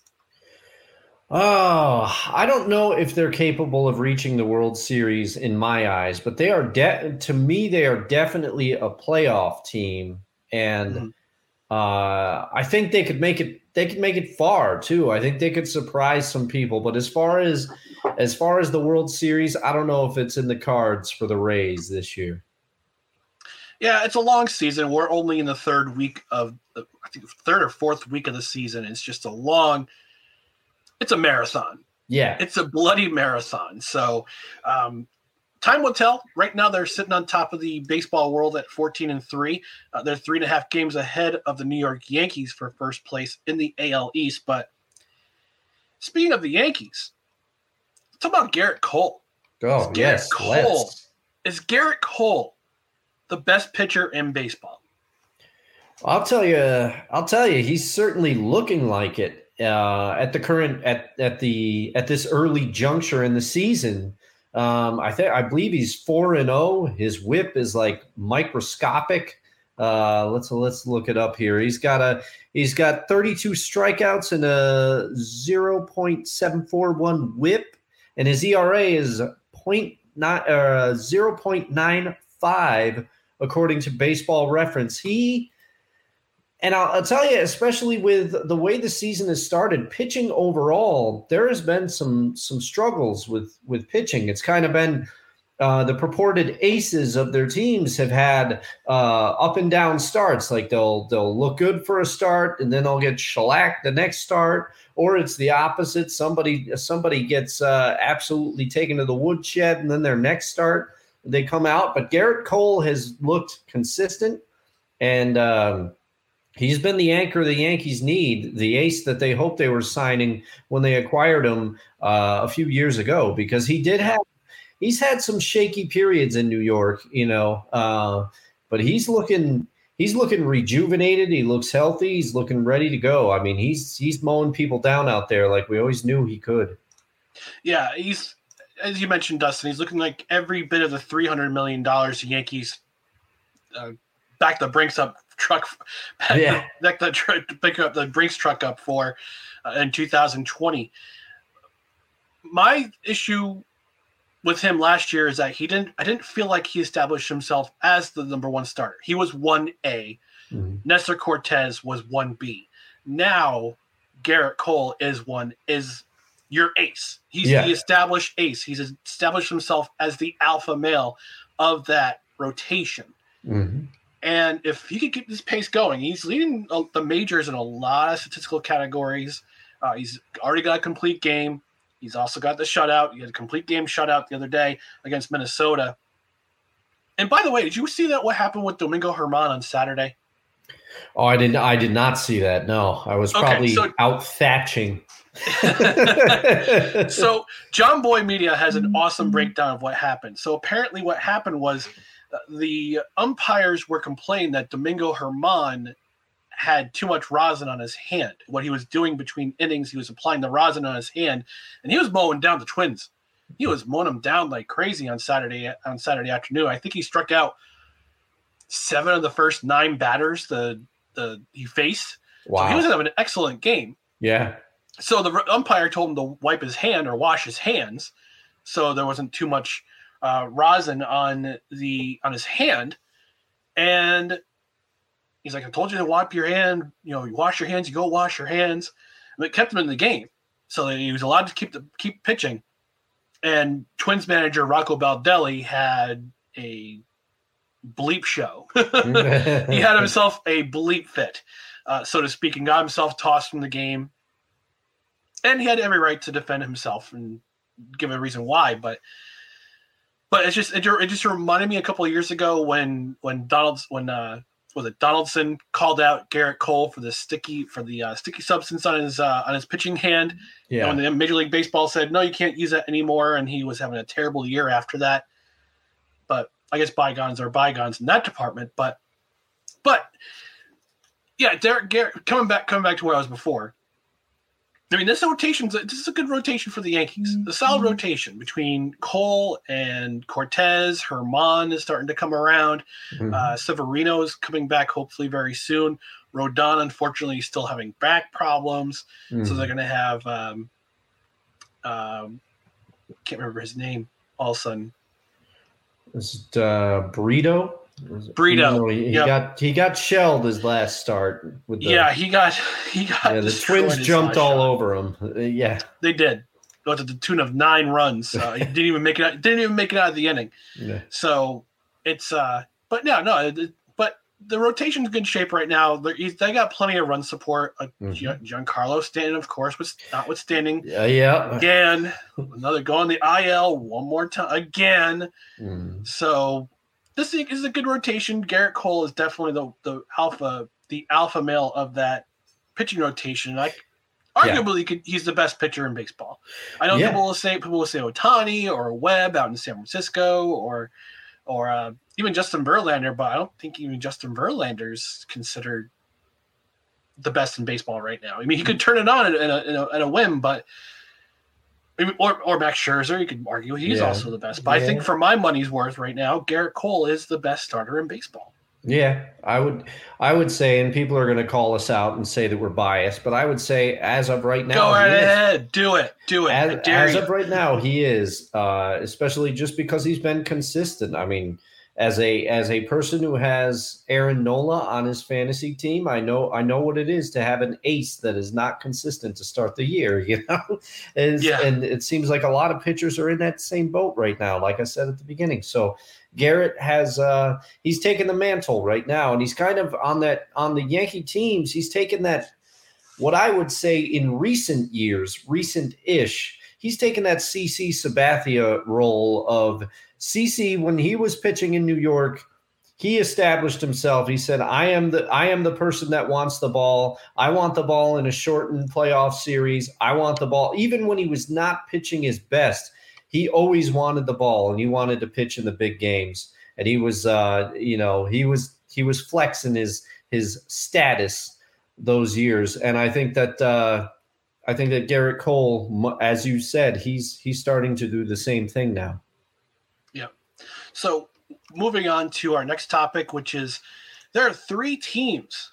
Oh, I don't know if they're capable of reaching the World Series in my eyes, but they are to me, they are definitely a playoff team. And I think they could make it. They could make it far too. I think they could surprise some people. But as far as the World Series, I don't know if it's in the cards for the Rays this year. Yeah, it's a long season. We're only in the third or fourth week of the season. It's just a long. It's a marathon. Yeah. It's a bloody marathon. So time will tell. Right now they're sitting on top of the baseball world at 14-3. They're 3.5 games ahead of the New York Yankees for first place in the AL East. But speaking of the Yankees, let's talk about Gerrit Cole. Oh, yes. Is Gerrit Cole the best pitcher in baseball? I'll tell you, he's certainly looking like it. At this early juncture in the season, I believe he's 4-0. His WHIP is like microscopic. Let's look it up here. He's got 32 strikeouts and a 0.741 WHIP, and his ERA is 0.95 according to Baseball Reference. And I'll tell you, especially with the way the season has started, pitching overall, there has been some struggles with pitching. It's kind of been the purported aces of their teams have had up and down starts. Like they'll look good for a start, and then they'll get shellacked the next start, or it's the opposite. Somebody gets absolutely taken to the woodshed, and then their next start they come out. But Gerrit Cole has looked consistent, and he's been the anchor the Yankees need, the ace that they hoped they were signing when they acquired him a few years ago, because he's had some shaky periods in New York, but he's looking rejuvenated. He looks healthy. He's looking ready to go. I mean, he's mowing people down out there like we always knew he could. Yeah, he's as you mentioned, Dustin, he's looking like every bit of the $300 million the Yankees back the Brinks up truck, pick up the Brinks truck up for in 2020. My issue with him last year is that I didn't feel like he established himself as the number one starter. He was 1A. Mm-hmm. Nestor Cortez was 1B. Now Gerrit Cole is your ace. He's the established ace. He's established himself as the alpha male of that rotation. Mm-hmm. And if he could keep this pace going, he's leading the majors in a lot of statistical categories. He's already got a complete game. He's also got the shutout. He had a complete game shutout the other day against Minnesota. And by the way, did you see that what happened with Domingo Germán on Saturday? Oh, I did not see that. No, I was probably out thatching. So John Boy Media has an awesome breakdown of what happened. So apparently what happened was the umpires were complaining that Domingo Germán had too much rosin on his hand. What he was doing between innings, he was applying the rosin on his hand, and he was mowing down the Twins. He was mowing them down like crazy on Saturday afternoon. I think he struck out 7 of the first 9 batters he faced. Wow. So he was having an excellent game. Yeah. So the umpire told him to wipe his hand or wash his hands, so there wasn't too much rosin on his hand. And he's like, I told you to wipe your hand. You know, you wash your hands, you go wash your hands. And it kept him in the game. So he was allowed to keep pitching. And Twins manager Rocco Baldelli had a bleep show. He had himself a bleep fit, so to speak, and got himself tossed from the game. And he had every right to defend himself and give a reason why. But it's just it just reminded me a couple of years ago when Donaldson called out Gerrit Cole for the sticky substance on his pitching hand. Yeah. And when the Major League Baseball said, no, you can't use that anymore. And he was having a terrible year after that, but I guess bygones are bygones in that department. But yeah, Gerrit, coming back to where I was before. I mean, this is a good rotation for the Yankees. The solid rotation between Cole and Cortez. Germán is starting to come around. Mm-hmm. Severino is coming back hopefully very soon. Rodon, unfortunately, is still having back problems. Mm-hmm. So they're going to have can't remember his name all of a sudden. Is it Burrito? Burrito. No, he got shelled his last start. With the, he got. Yeah, the Twins jumped all over him. Yeah, they did. But to the tune of 9 runs, he didn't even make it. Didn't even make it out of the inning. Yeah. So it's. But the rotation's in good shape right now. They got plenty of run support. Mm-hmm. Giancarlo Stanton, of course, was notwithstanding. Yeah. Again, another go on the IL one more time again. Mm. So. This is a good rotation. Gerrit Cole is definitely the alpha male of that pitching rotation. Arguably, he's the best pitcher in baseball. I know people will say Ohtani or Webb out in San Francisco or even Justin Verlander, but I don't think even Justin Verlander's considered the best in baseball right now. I mean, he could turn it on at a whim, but. Or Max Scherzer, you could argue he's also the best. But I think for my money's worth right now, Gerrit Cole is the best starter in baseball. Yeah, I would say, and people are going to call us out and say that we're biased, but I would say as of right now, go ahead, do it. As of right now, he is, especially just because he's been consistent. I mean, as a person who has Aaron Nola on his fantasy team, I know what it is to have an ace that is not consistent to start the year, you know? And it seems like a lot of pitchers are in that same boat right now, like I said at the beginning. So Gerrit has he's taken the mantle right now, and he's kind of on the Yankee teams, he's taken that, what I would say in recent years, recent-ish, he's taken that CC Sabathia role of – CC, when he was pitching in New York, he established himself. He said, I am the person that wants the ball. I want the ball in a shortened playoff series. I want the ball. Even when he was not pitching his best, he always wanted the ball, and he wanted to pitch in the big games. And he was he was flexing his status those years. And I think that I think that Gerrit Cole, as you said, he's starting to do the same thing now. Yeah. So moving on to our next topic, which is there are three teams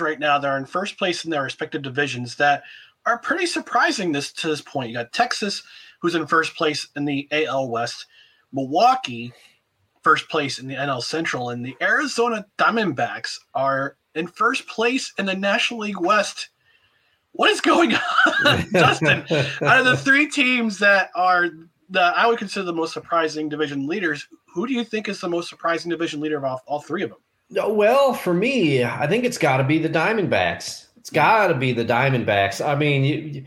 right now that are in first place in their respective divisions that are pretty surprising to this point. You got Texas, who's in first place in the AL West, Milwaukee, first place in the NL Central, and the Arizona Diamondbacks are in first place in the National League West. What is going on, Dustin? Out of the three teams that are I would consider the most surprising division leaders, who do you think is the most surprising division leader of all three of them? Well, for me, I think it's got to be the Diamondbacks. I mean,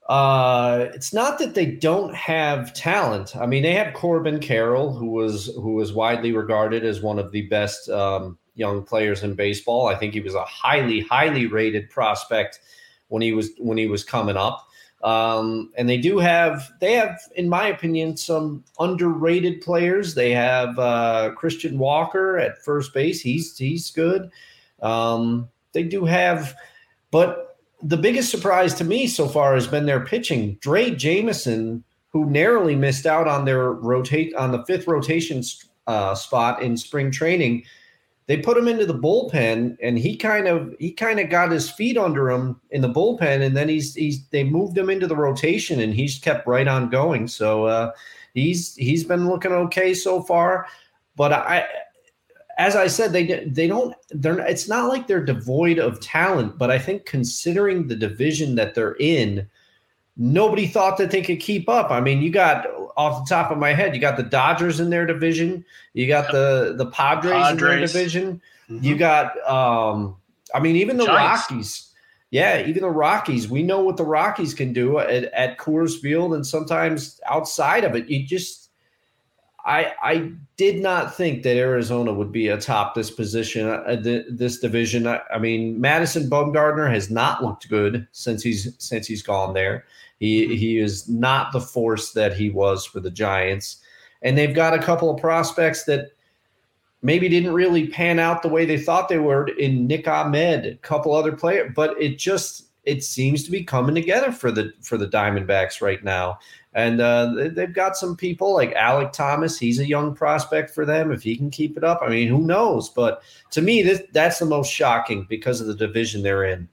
it's not that they don't have talent. I mean, they have Corbin Carroll, who was widely regarded as one of the best young players in baseball. I think he was a highly, highly rated prospect when he was coming up. And they have, in my opinion, some underrated players. They have Christian Walker at first base. He's good. They do have, but the biggest surprise to me so far has been their pitching. Dre Jameson, who narrowly missed out on the fifth rotation spot in spring training, they put him into the bullpen, and he kind of got his feet under him in the bullpen, and then they moved him into the rotation, and he's kept right on going. So he's been looking okay so far, but it's not like they're devoid of talent, but I think considering the division that they're in, nobody thought that they could keep up. I mean, you got, off the top of my head, you got the Dodgers in their division. You got the Padres in their division. Mm-hmm. You got, even the Giants. Rockies. Yeah, even the Rockies. We know what the Rockies can do at Coors Field and sometimes outside of it. You just, I did not think that Arizona would be atop this position, this division. I mean, Madison Bumgarner has not looked good since he's gone there. He is not the force that he was for the Giants. And they've got a couple of prospects that maybe didn't really pan out the way they thought they were in Nick Ahmed, a couple other players, but it seems to be coming together for the Diamondbacks right now. And they've got some people like Alec Thomas. He's a young prospect for them. If he can keep it up, I mean, who knows? But to me, that's the most shocking because of the division they're in.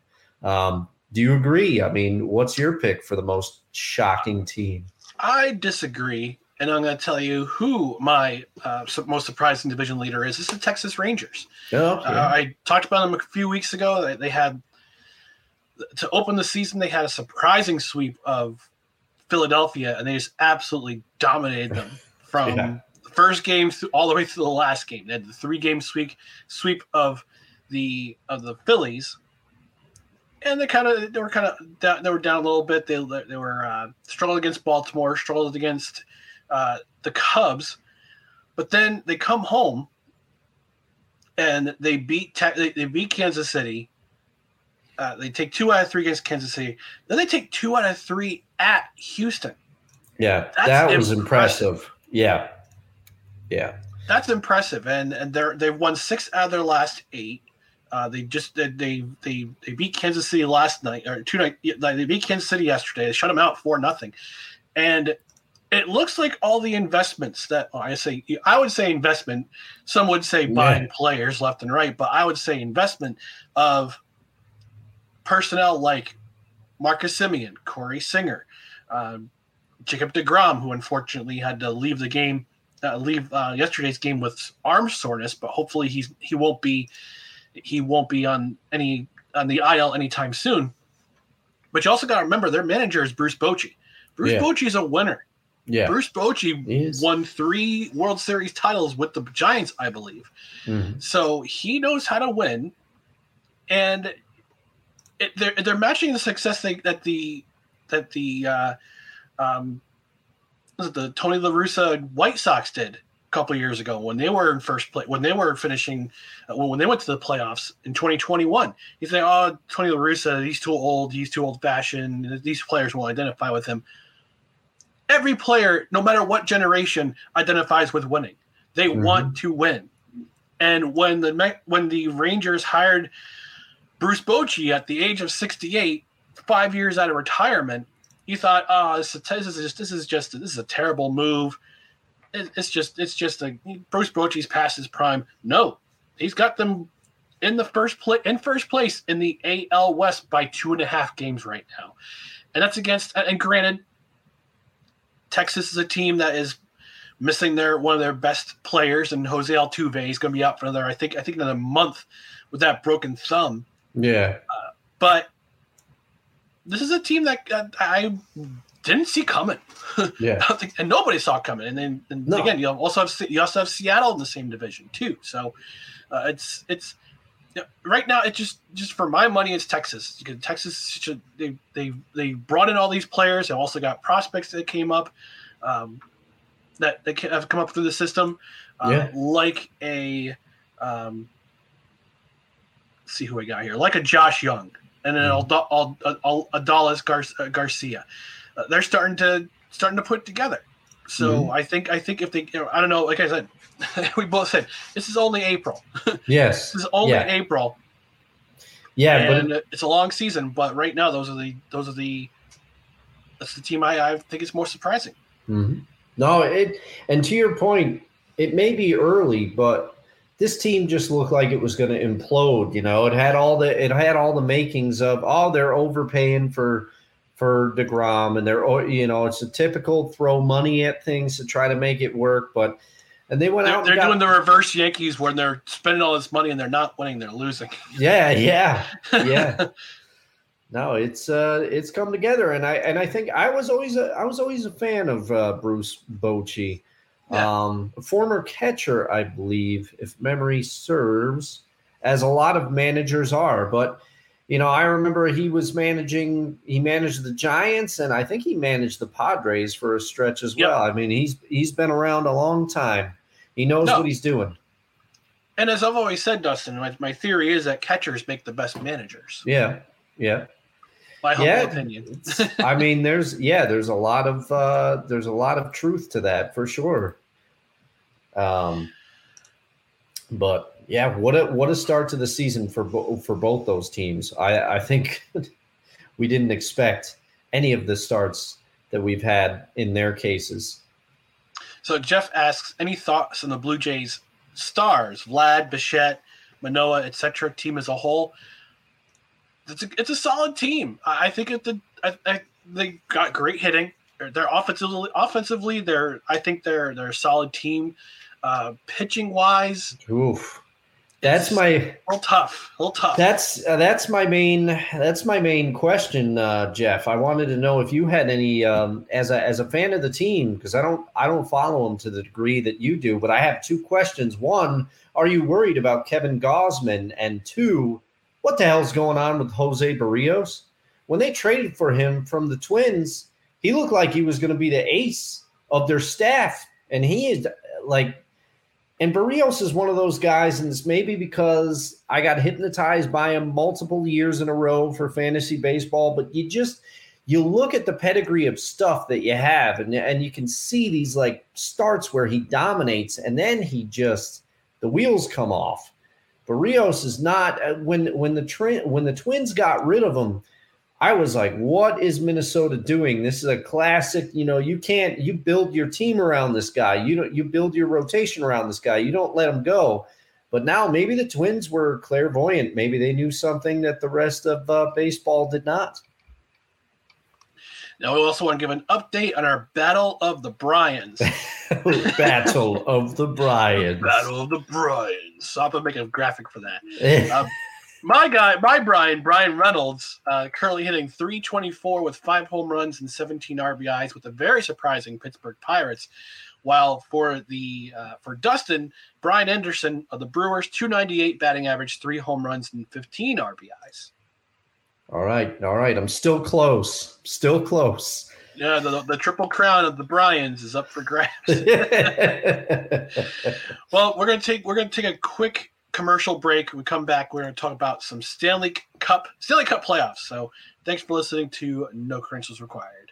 Do you agree? I mean, what's your pick for the most shocking team? I disagree, and I'm going to tell you who my most surprising division leader is. It's the Texas Rangers. Okay. I talked about them a few weeks ago. They had – to open the season, they had a surprising sweep of Philadelphia, and they just absolutely dominated them from the first game all the way through the last game. They had the three-game sweep of the Phillies. And they were down a little bit. They were struggled against Baltimore, struggled against the Cubs, but then they come home and they beat beat Kansas City. They take 2 out of 3 against Kansas City. Then they take 2 out of 3 at Houston. Yeah, that was impressive. Yeah, that's impressive. And they've won 6 out of their last 8. They beat Kansas City last night or two night. They beat Kansas City yesterday. They shut them out 4-0, and it looks like all the investments I would say investment. Some would say buying players left and right, but I would say investment of personnel like Marcus Semien, Corey Singer, Jacob DeGrom, who unfortunately had to leave the game, yesterday's game with arm soreness, but hopefully he won't be on the IL anytime soon. But you also got to remember their manager is Bruce Bochy. Bruce Bochy is a winner. Yeah, Bruce Bochy won 3 World Series titles with the Giants, I believe. Mm-hmm. So he knows how to win, and they're matching the success that the Tony La Russa White Sox did couple years ago when they were in first place, when they were finishing, when they went to the playoffs in 2021. You say, oh, Tony La Russa, he's too old-fashioned, these players won't identify with him. Every player, no matter what generation, identifies with winning. They want to win. And when the Rangers hired Bruce Bochy at the age of 68 5 years out of retirement, you thought, oh, this is a terrible move. It's just Bruce Bochy's past his prime. No, he's got them in the first place in the AL West by 2.5 games right now, and that's against. And granted, Texas is a team that is missing one of their best players, and Jose Altuve is going to be out for another. I think another month with that broken thumb. Yeah, but this is a team that I didn't see coming. Yeah, and nobody saw it coming. And then again, you also have Seattle in the same division too. So it's right now. It just for my money, it's Texas. Because Texas they brought in all these players. They also got prospects that came up that they have come up through the system, see who I got here, like a Josh Young. And then Adolis Garcia, they're starting to put together. So I think if they, I don't know. Like I said, we both said this is only April. Yes, this is only April. Yeah, and but it's a long season. But right now, that's the team I think is more surprising. Mm-hmm. No, and to your point, it may be early, but this team just looked like it was going to implode. You know, it had all the makings of, oh, they're overpaying for DeGrom, and they're, you know, it's a typical throw money at things to try to make it work. But they're doing the reverse Yankees when they're spending all this money and they're not winning, they're losing. Yeah. No, it's come together, and I think I was always a fan of Bruce Bochy. Yeah. A former catcher, I believe, if memory serves, as a lot of managers are. But, you know, I remember he managed the Giants, and I think he managed the Padres for a stretch as well. I mean, he's been around a long time. He knows what he's doing. And as I've always said, Dustin, my theory is that catchers make the best managers. Yeah. My humble opinion. I mean, there's a lot of truth to that for sure. But yeah, what a start to the season for both those teams. I think we didn't expect any of the starts that we've had in their cases. So Jeff asks, any thoughts on the Blue Jays stars, Vlad, Bichette, Manoah, etc., team as a whole? It's a solid team. I think they got great hitting. They're offensively, they're a solid team. Pitching wise, oof, that's my real tough. That's my main question, Jeff. I wanted to know if you had any as a fan of the team, because I don't follow them to the degree that you do. But I have two questions. One, are you worried about Kevin Gausman? And two, what the hell's going on with Jose Barrios? When they traded for him from the Twins, he looked like he was going to be the ace of their staff. And he is like, and Barrios is one of those guys, and it's maybe because I got hypnotized by him multiple years in a row for fantasy baseball, but you look at the pedigree of stuff that you have, and you can see these like starts where he dominates, and then the wheels come off. Barrios is not when the Twins got rid of him, I was like, what is Minnesota doing? This is a classic, you know, you build your team around this guy. You build your rotation around this guy. You don't let him go. But now maybe the Twins were clairvoyant. Maybe they knew something that the rest of baseball did not. Now we also want to give an update on our Battle of the Bryans. Battle of the Bryans. So I'll have to make a graphic for that. Brian Reynolds, currently hitting .324 with 5 home runs and 17 RBIs with a very surprising Pittsburgh Pirates. While for Dustin, Brian Anderson of the Brewers, .298 batting average, 3 home runs and 15 RBIs. All right. I'm still close. Yeah, the triple crown of the Bryans is up for grabs. Well, we're gonna take a quick commercial break. When we come back, we're gonna talk about some Stanley Cup playoffs. So, thanks for listening to No Credentials Required.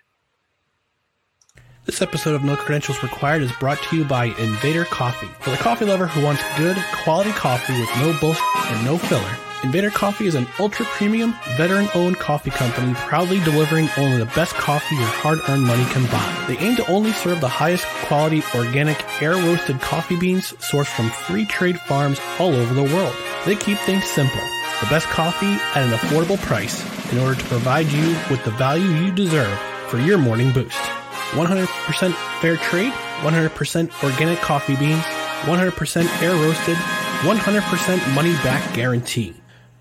This episode of No Credentials Required is brought to you by Invader Coffee. For the coffee lover who wants good, quality coffee with no bullshit and no filler, Invader Coffee is an ultra-premium, veteran-owned coffee company proudly delivering only the best coffee your hard-earned money can buy. They aim to only serve the highest quality, organic, air-roasted coffee beans sourced from free trade farms all over the world. They keep things simple. The best coffee at an affordable price in order to provide you with the value you deserve for your morning boost. 100% fair trade, 100% organic coffee beans, 100% air-roasted, 100% money-back guarantee.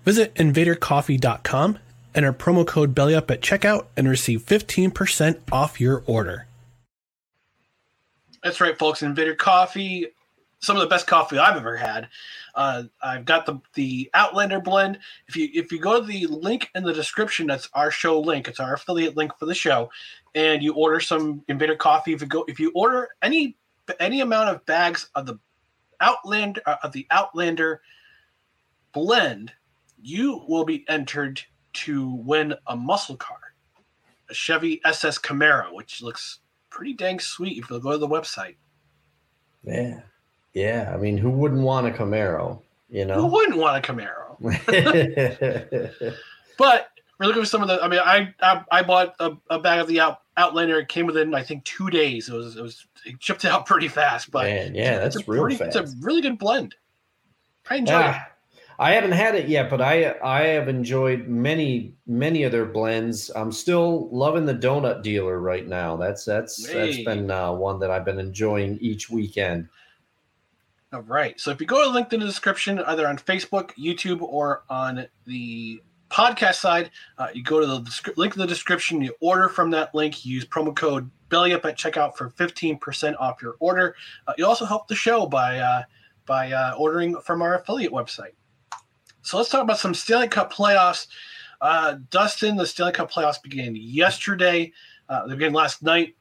Visit invadercoffee.com, enter promo code BELLYUP at checkout, and receive 15% off your order. That's right, folks. Invader Coffee, some of the best coffee I've ever had. I've got the Outlander blend. If you go to the link in the description, that's our show link. It's our affiliate link for the show, and you order some Invader Coffee. If you order any amount of bags of the Outlander blend, you will be entered to win a muscle car, a Chevy SS Camaro, which looks pretty dang sweet if you go to the website. Yeah. I mean, who wouldn't want a Camaro? You know, who wouldn't want a Camaro? But we're looking for some of the. I mean, I bought a bag of the Outlander. It came within, I think, 2 days. It shipped out pretty fast. But it's a really good blend. I enjoy it. I haven't had it yet, but I have enjoyed many of their blends. I'm still loving the Donut Dealer right now. That's been one that I've been enjoying each weekend. All right. So if you go to the link in the description, either on Facebook, YouTube, or on the podcast side, you go to the link in the description, you order from that link, use promo code BELLYUP at checkout for 15% off your order. You also help the show by ordering from our affiliate website. So let's talk about some Stanley Cup playoffs. Dustin, the Stanley Cup playoffs began yesterday. They began last night.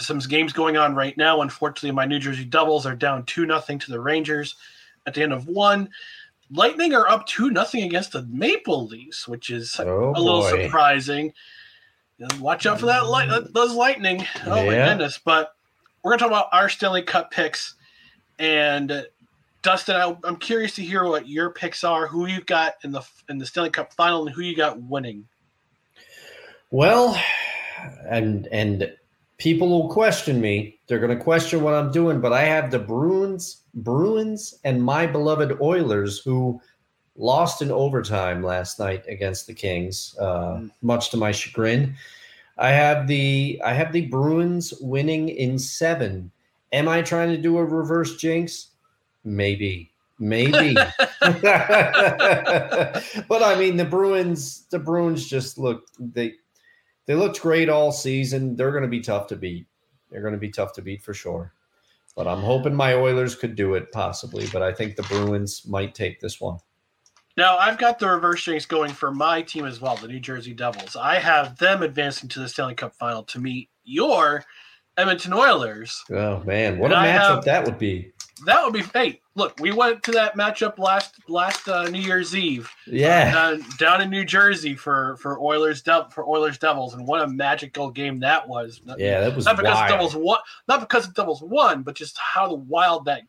Some games going on right now. Unfortunately, my New Jersey Devils are down 2-0 to the Rangers at the end of one. Lightning are up 2-0 against the Maple Leafs, which is little surprising. Watch out for those Lightning. Oh, my goodness. But we're going to talk about our Stanley Cup picks. And Dustin, I'm curious to hear what your picks are, who you've got in the Stanley Cup final, and who you got winning. Well, and people will question me. They're going to question what I'm doing, but I have the Bruins, and my beloved Oilers, who lost in overtime last night against the Kings, much to my chagrin. I have the Bruins winning in 7. Am I trying to do a reverse jinx? Maybe. But I mean, the Bruins just they looked great all season. They're going to be tough to beat. They're going to be tough to beat for sure. But I'm hoping my Oilers could do it possibly. But I think the Bruins might take this one. Now, I've got the reverse jinx going for my team as well, the New Jersey Devils. I have them advancing to the Stanley Cup final to meet your Edmonton Oilers. Oh, man. What a matchup that would be. That would be fate. Look, we went to that matchup last New Year's Eve. Yeah, down in New Jersey for Oilers Devils, and what a magical game that was. That was not because the Devils won, but just how wild that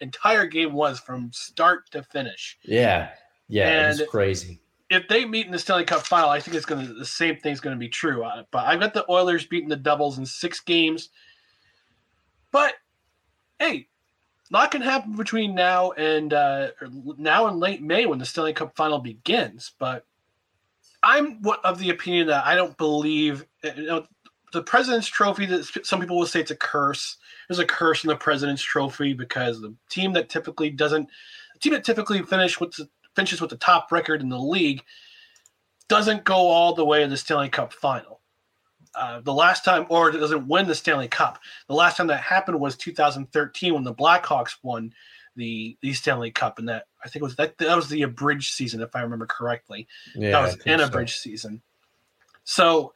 entire game was from start to finish. Yeah, and it was crazy. If they meet in the Stanley Cup final, I think the same thing's going to be true. But I've got the Oilers beating the Devils in 6 games. But hey, a lot can happen between now and late May when the Stanley Cup final begins. But I'm of the opinion that I don't believe the President's Trophy. That some people will say it's a curse. There's a curse in the President's Trophy because the team that typically finishes with the top record in the league doesn't go all the way to the Stanley Cup final. It doesn't win the Stanley Cup. The last time that happened was 2013 when the Blackhawks won the Stanley Cup, and that I think it was that was the abridged season, if I remember correctly. Yeah, that was an abridged season. So,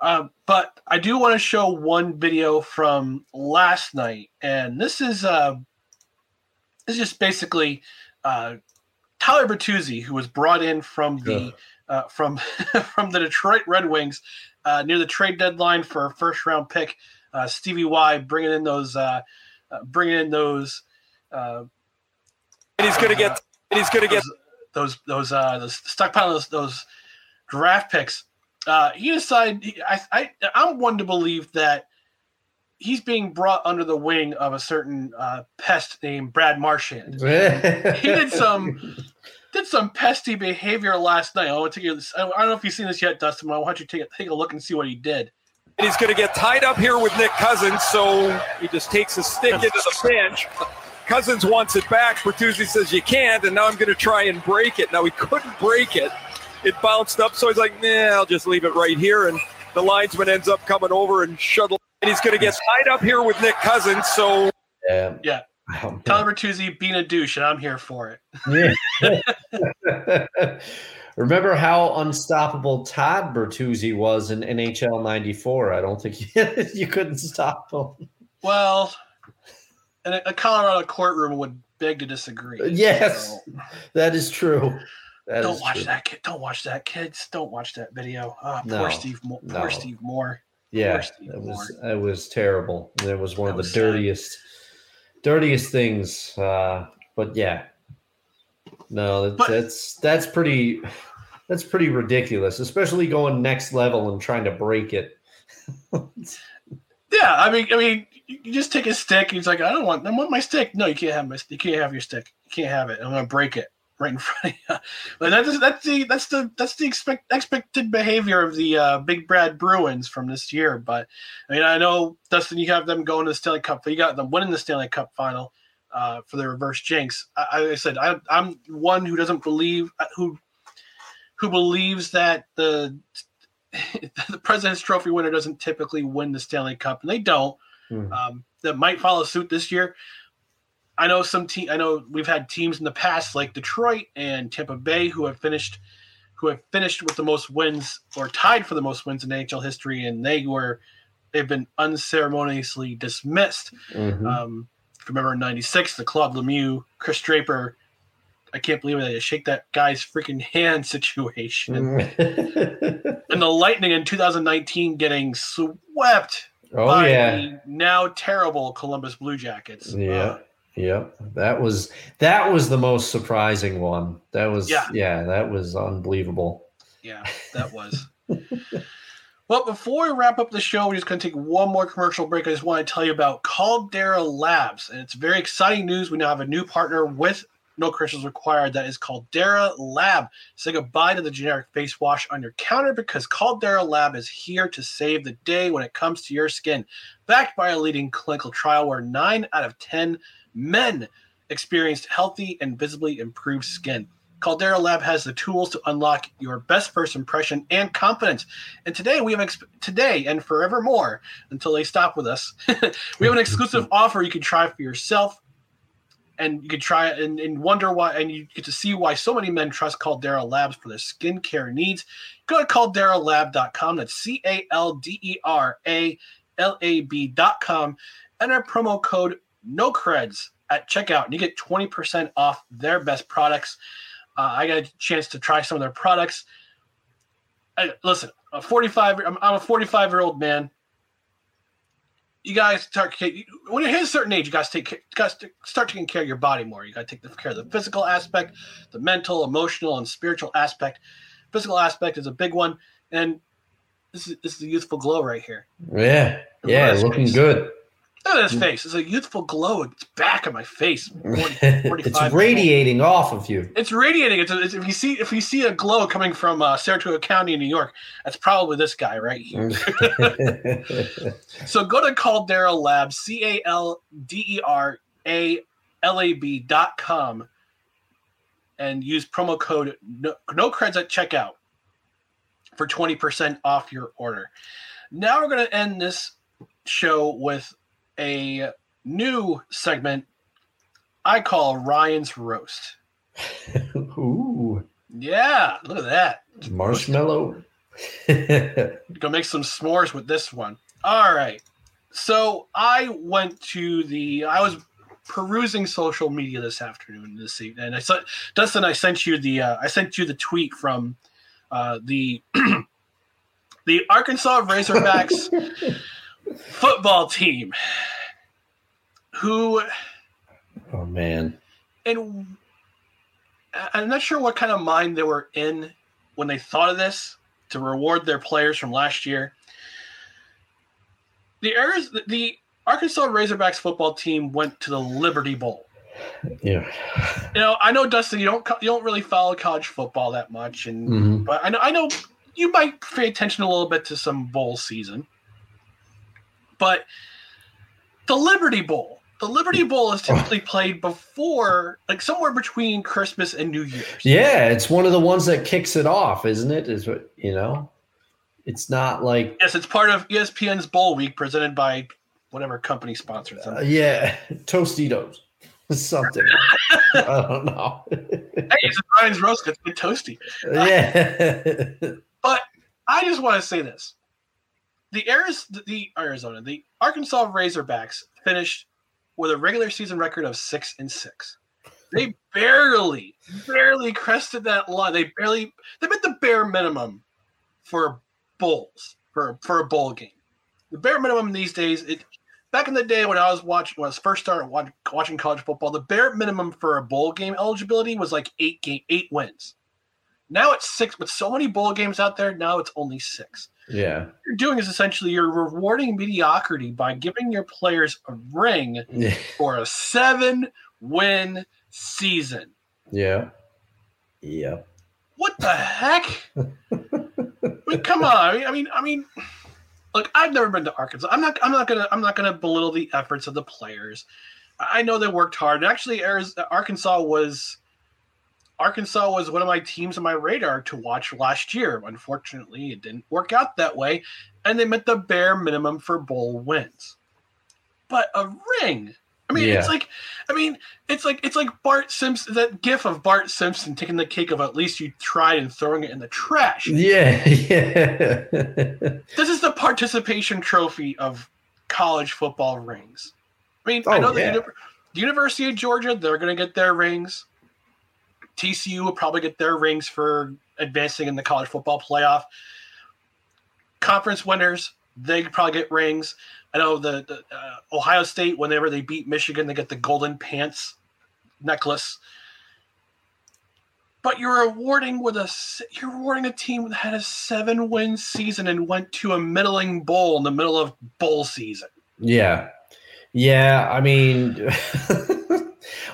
but I do want to show one video from last night, and this is just basically Tyler Bertuzzi, who was brought in from from the Detroit Red Wings. Near the trade deadline for a first-round pick Stevie Y bringing in those and he's gonna get those stockpile those draft picks. I'm one to believe that he's being brought under the wing of a certain pest named Brad Marchand. He did some pesty behavior last night. I don't know if you've seen this yet, Dustin. I want you to take a look and see what he did. And he's going to get tied up here with Nick Cousins, so he just takes a stick into the bench. Cousins wants it back. Bertuzzi says, you can't, and now I'm going to try and break it. Now, he couldn't break it. It bounced up, so he's like, nah, I'll just leave it right here. And the linesman ends up coming over and shuttling. And he's going to get tied up here with Nick Cousins, so... Yeah. Oh, Tyler Bertuzzi being a douche, and I'm here for it. Yeah. Remember how unstoppable Todd Bertuzzi was in NHL 94. I don't think you couldn't stop him. Well, and a Colorado courtroom would beg to disagree. Yes, so. That is true. Don't watch that, kids. Don't watch that video. Oh, no, poor Steve Moore. Yeah, it was terrible. It was one of the dirtiest things. But yeah. No, that's pretty ridiculous, especially going next level and trying to break it. Yeah, I mean, you just take a stick. He's like, I want my stick. No, you can't have your stick. You can't have it. I'm going to break it right in front of you. That's the expected behavior of the Big Brad Bruins from this year. But I mean, I know, Dustin, you have them going to the Stanley Cup. You got them winning the Stanley Cup final. For the reverse jinx, I'm one who doesn't believe who believes that the President's Trophy winner doesn't typically win the Stanley Cup, and they don't. That might follow suit this year. I know I know we've had teams in the past like Detroit and Tampa Bay who have finished with the most wins or tied for the most wins in NHL history, and they've been unceremoniously dismissed. Mm-hmm. If you remember in 96, the Claude Lemieux, Chris Draper, I can't believe they shake that guy's freaking hand situation. And the Lightning in 2019 getting swept by the now terrible Columbus Blue Jackets. Yeah. That was the most surprising one. That was unbelievable. Yeah, that was. Well, before we wrap up the show, we're just going to take one more commercial break. I just want to tell you about Caldera Labs, and it's very exciting news. We now have a new partner with no credentials required. That is Caldera Lab. Say goodbye to the generic face wash on your counter because Caldera Lab is here to save the day when it comes to your skin. Backed by a leading clinical trial where 9 out of 10 men experienced healthy and visibly improved skin. Caldera Lab has the tools to unlock your best first impression and confidence. And today we have today and forevermore until they stop with us. We have an exclusive offer you can try for yourself, and you can try it and wonder why, and you get to see why so many men trust Caldera Labs for their skincare needs. Go to calderalab.com. That's CALDERALAB.com. Enter promo code NOCREDS at checkout, and you get 20% off their best products. I got a chance to try some of their products. I'm a 45-year-old man. You guys when you hit a certain age, you guys start taking care of your body more. You got to take care of the physical aspect, the mental, emotional, and spiritual aspect. Physical aspect is a big one, and this is the youthful glow right here. Yeah, looking good. Look at his face. It's a youthful glow. It's back on my face. 45 it's radiating off of you. It's radiating. If you see a glow coming from Saratoga County in New York, that's probably this guy right here. So go to Caldera Lab, CALDERALAB.com, and use promo code NOCREDS at checkout for 20% off your order. Now we're going to end this show with a new segment I call Ryan's Roast. Ooh. Yeah, look at that. Marshmallow. Go make some s'mores with this one. All right. So I was perusing social media this evening, and I saw, Dustin, I sent you the tweet from the Arkansas Razorbacks football team who and I'm not sure what kind of mind they were in when they thought of this to reward their players from last year. The Arkansas Razorbacks football team went to the Liberty Bowl. Yeah, you know, I know, Dustin, you don't really follow college football that much, and but I know you might pay attention a little bit to some bowl season. But the Liberty Bowl is typically played before, like somewhere between Christmas and New Year's. Yeah, it's one of the ones that kicks it off, isn't it? Is what you know. It's not like it's part of ESPN's Bowl Week presented by whatever company sponsors them. Yeah, Tostitos. Something. I don't know. Hey, it's Ryan's roast. It's been toasty. Yeah. But I just want to say this: the Arkansas Razorbacks finished with a regular season record of 6-6. They barely crested that line. They met the bare minimum for bowls for a bowl game. The bare minimum these days. Back in the day when I was first started watching college football, the bare minimum for a bowl game eligibility was like eight wins. Now it's 6. With so many bowl games out there, now it's only 6. Yeah. What you're doing is essentially you're rewarding mediocrity by giving your players a ring for a 7-win season. Yeah. Yeah. What the heck? Come on. I mean. Look, I've never been to Arkansas. I'm not gonna belittle the efforts of the players. I know they worked hard. And actually, Arkansas was one of my teams on my radar to watch last year. Unfortunately, it didn't work out that way, and they met the bare minimum for bowl wins. But a ring. It's like Bart Simpson, that gif of Bart Simpson taking the cake of at least you tried and throwing it in the trash. Yeah. This is the participation trophy of college football rings. The University of Georgia, they're going to get their rings. TCU will probably get their rings for advancing in the college football playoff. Conference winners, they probably get rings. I know the Ohio State, whenever they beat Michigan, they get the golden pants necklace. But you're rewarding a team that had a 7-win season and went to a middling bowl in the middle of bowl season. Yeah. I mean,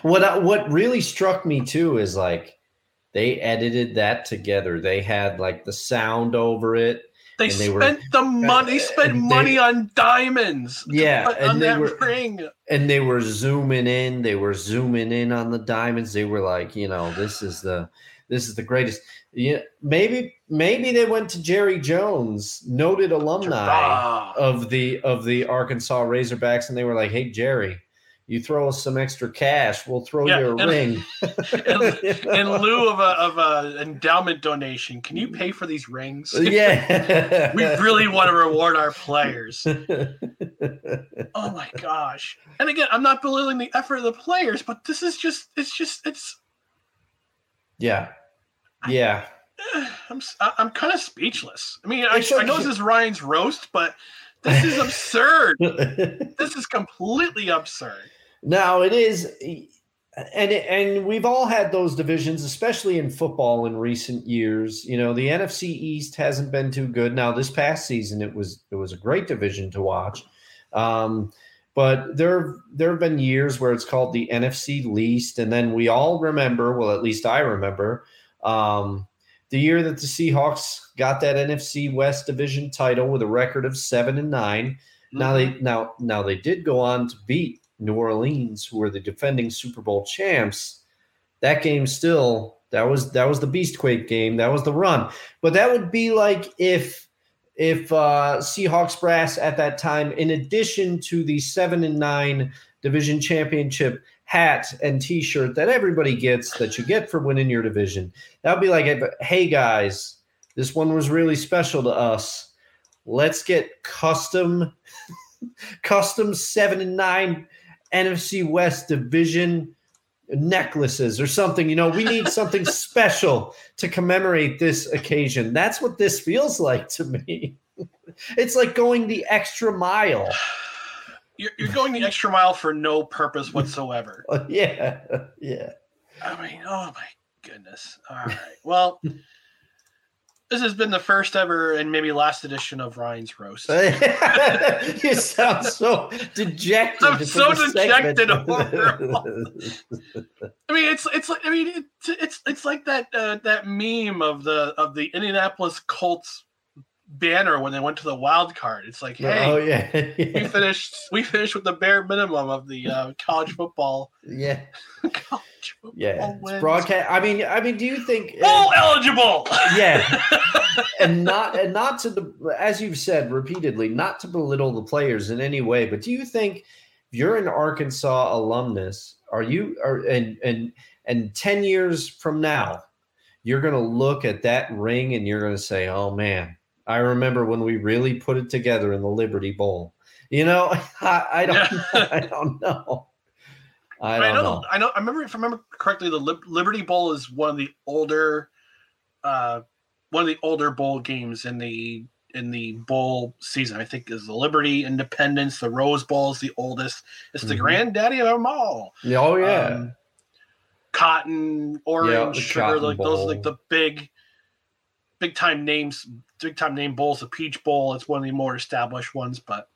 what really struck me too is like they edited that together. They had like the sound over it. They spent money on diamonds. Yeah, ring. And they were zooming in. They were zooming in on the diamonds. They were like, you know, this is the greatest. Yeah, maybe they went to Jerry Jones, noted alumni of the Arkansas Razorbacks, and they were like, hey Jerry, you throw us some extra cash, we'll throw you a ring. In lieu of an endowment donation, can you pay for these rings? Yeah. We really want to reward our players. Oh my gosh. And again, I'm not belittling the effort of the players, but this is it's yeah. Yeah. I'm kind of speechless. I mean, I know this is Ryan's roast, but this is absurd. This is completely absurd. Now it is, and we've all had those divisions, especially in football in recent years. You know, the NFC East hasn't been too good. Now this past season, it was a great division to watch, but there have been years where it's called the NFC least, and then we all remember. Well, at least I remember the year that the Seahawks got that NFC West division title with a record of 7-9. Now they did go on to beat New Orleans, who were the defending Super Bowl champs. That game still, that was the Beastquake game. That was the run. But that would be like if Seahawks brass at that time, in addition to the 7-9 division championship hat and T-shirt that everybody gets, that you get for winning your division, that would be like, hey guys, this one was really special to us. Let's get custom 7-9 NFC West division necklaces or something. You know, we need something special to commemorate this occasion. That's what this feels like to me. It's like going the extra mile. You're going the extra mile for no purpose whatsoever. Yeah, yeah. I mean, oh my goodness. All right. Well, this has been the first ever and maybe last edition of Ryan's Roast. You sound so dejected. I'm so dejected. I mean, it's like that that meme of the Indianapolis Colts banner when they went to the wild card. It's like, hey, oh, yeah. we finished with the bare minimum of the college football. Yeah. College football, yeah. Wins. Broadcast. I mean, do you think all eligible? Yeah. and not to the, as you've said repeatedly, not to belittle the players in any way, but do you think if you're an Arkansas alumnus, and 10 years from now, you're going to look at that ring and you're going to say, oh man, I remember when we really put it together in the Liberty Bowl. You know, I don't know. I know. I remember, if I remember correctly, the Liberty Bowl is one of the older bowl games in the bowl season. I think is the Liberty, Independence, the Rose Bowl is the oldest. It's the granddaddy of them all. Oh yeah, Cotton, Orange, Sugar, Cotton like Bowl. Those are like the big time names. Big time name bowls, the Peach Bowl. It's one of the more established ones, but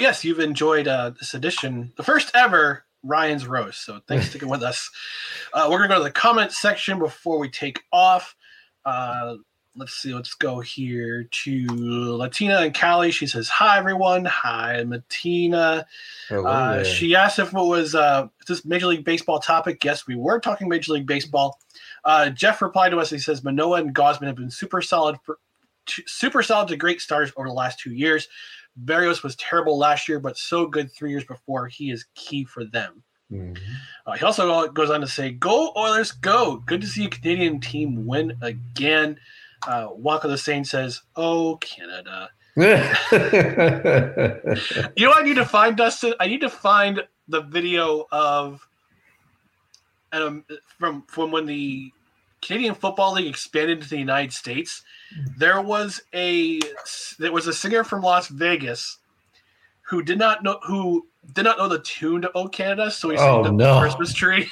yes, you've enjoyed this edition, the first ever Ryan's Roast. So thanks for sticking with us. We're gonna go to the comment section before we take off. Let's see. Let's go here to Latina and Callie. She says, "Hi everyone. Hi, Latina." She asked if it was this Major League Baseball topic. Yes, we were talking Major League Baseball. Jeff replied to us. He says, "Manoah and Gausman have been super solid to great stars over the last 2 years. Berrios was terrible last year, but so good 3 years before. He is key for them." Mm-hmm. He also goes on to say, "Go Oilers, go! Good to see a Canadian team win again." Waka the Saint says, "Oh Canada." You know what I need to find, Dustin? I need to find the video of. And from when the Canadian Football League expanded to the United States, there was a singer from Las Vegas who did not know the tune to "O Canada," so he sang the Christmas tree.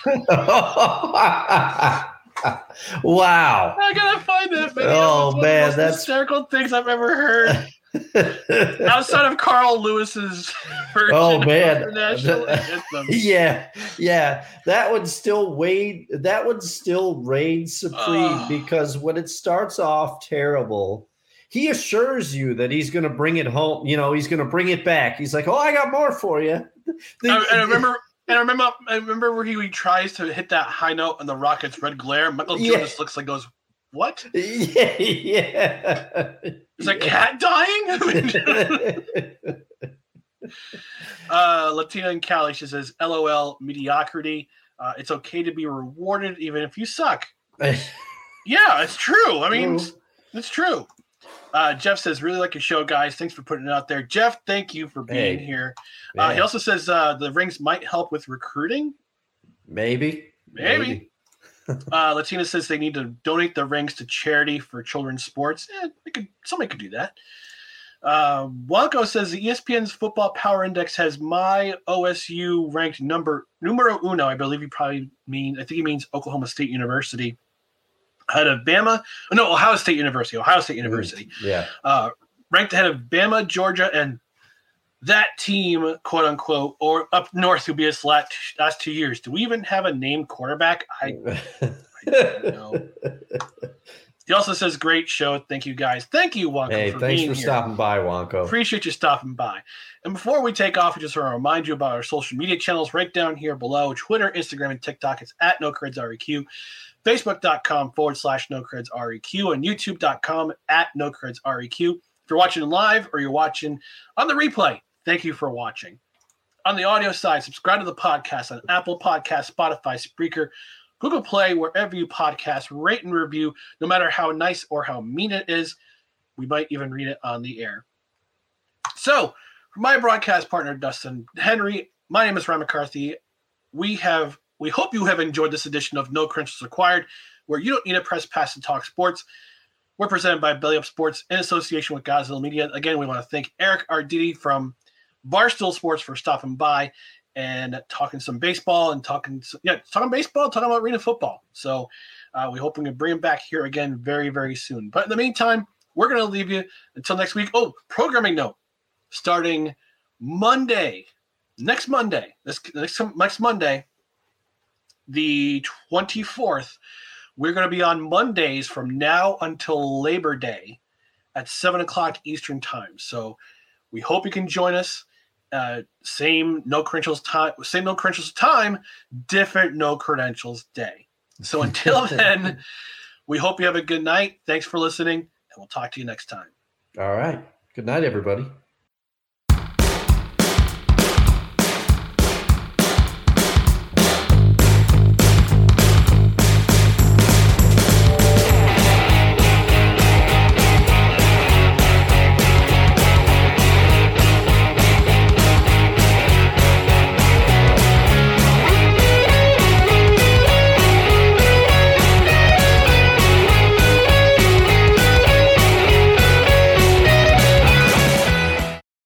Wow! I gotta find that video. Oh man, that's one of the most hysterical things I've ever heard. Outside of Carl Lewis's version of national anthem. Yeah. That would still reign supreme because when it starts off terrible, he assures you that he's going to bring it home. You know, he's going to bring it back. He's like, "Oh, I got more for you." I remember where he tries to hit that high note on the Rockets' Red Glare. Michael Jonas looks like goes, "What?" Yeah. Is a cat dying? Latina and Callie, she says, "LOL, mediocrity. It's okay to be rewarded even if you suck." Yeah, it's true. I mean, it's true. Jeff says, "Really like your show, guys. Thanks for putting it out there." Jeff, thank you for being here. He also says the rings might help with recruiting. Maybe. Latina says they need to donate the rings to charity for children's sports. Somebody could do that. Blanco says the ESPN's Football Power Index has my OSU ranked numero uno. I believe he means Oklahoma State University ahead of Bama. No, Ohio State University. Yeah. Ranked ahead of Bama, Georgia, and that team, quote unquote, or up north, who beat us last 2 years. Do we even have a named quarterback? I don't know. He also says, "Great show. Thank you, guys." Thank you, Wonko, for being here. Thanks for stopping by, Wonko. Appreciate you stopping by. And before we take off, I just want to remind you about our social media channels right down here below. Twitter, Instagram, and TikTok. It's at NoCredsREQ. Facebook.com/NoCredsREQ. And YouTube.com at NoCredsREQ. If you're watching live or you're watching on the replay, thank you for watching. On the audio side, subscribe to the podcast on Apple Podcasts, Spotify, Spreaker, Google Play, wherever you podcast, rate and review, no matter how nice or how mean it is. We might even read it on the air. So, for my broadcast partner, Dustin Henry, my name is Ryan McCarthy. We hope you have enjoyed this edition of No Credentials Required, where you don't need a press pass to talk sports. We're presented by Belly Up Sports in association with Godzilla Media. Again, we want to thank Eric Arditti from Barstool Sports for stopping by and talking some baseball and talking about arena football. So we hope we can bring him back here again very, very soon. But in the meantime, we're going to leave you until next week. Oh, programming note. Starting Monday, next Monday, the 24th, we're going to be on Mondays from now until Labor Day at 7 o'clock Eastern time. So we hope you can join us. Same no credentials time, different no credentials day. So until then, we hope you have a good night. Thanks for listening, and we'll talk to you next time. All right. Good night, everybody.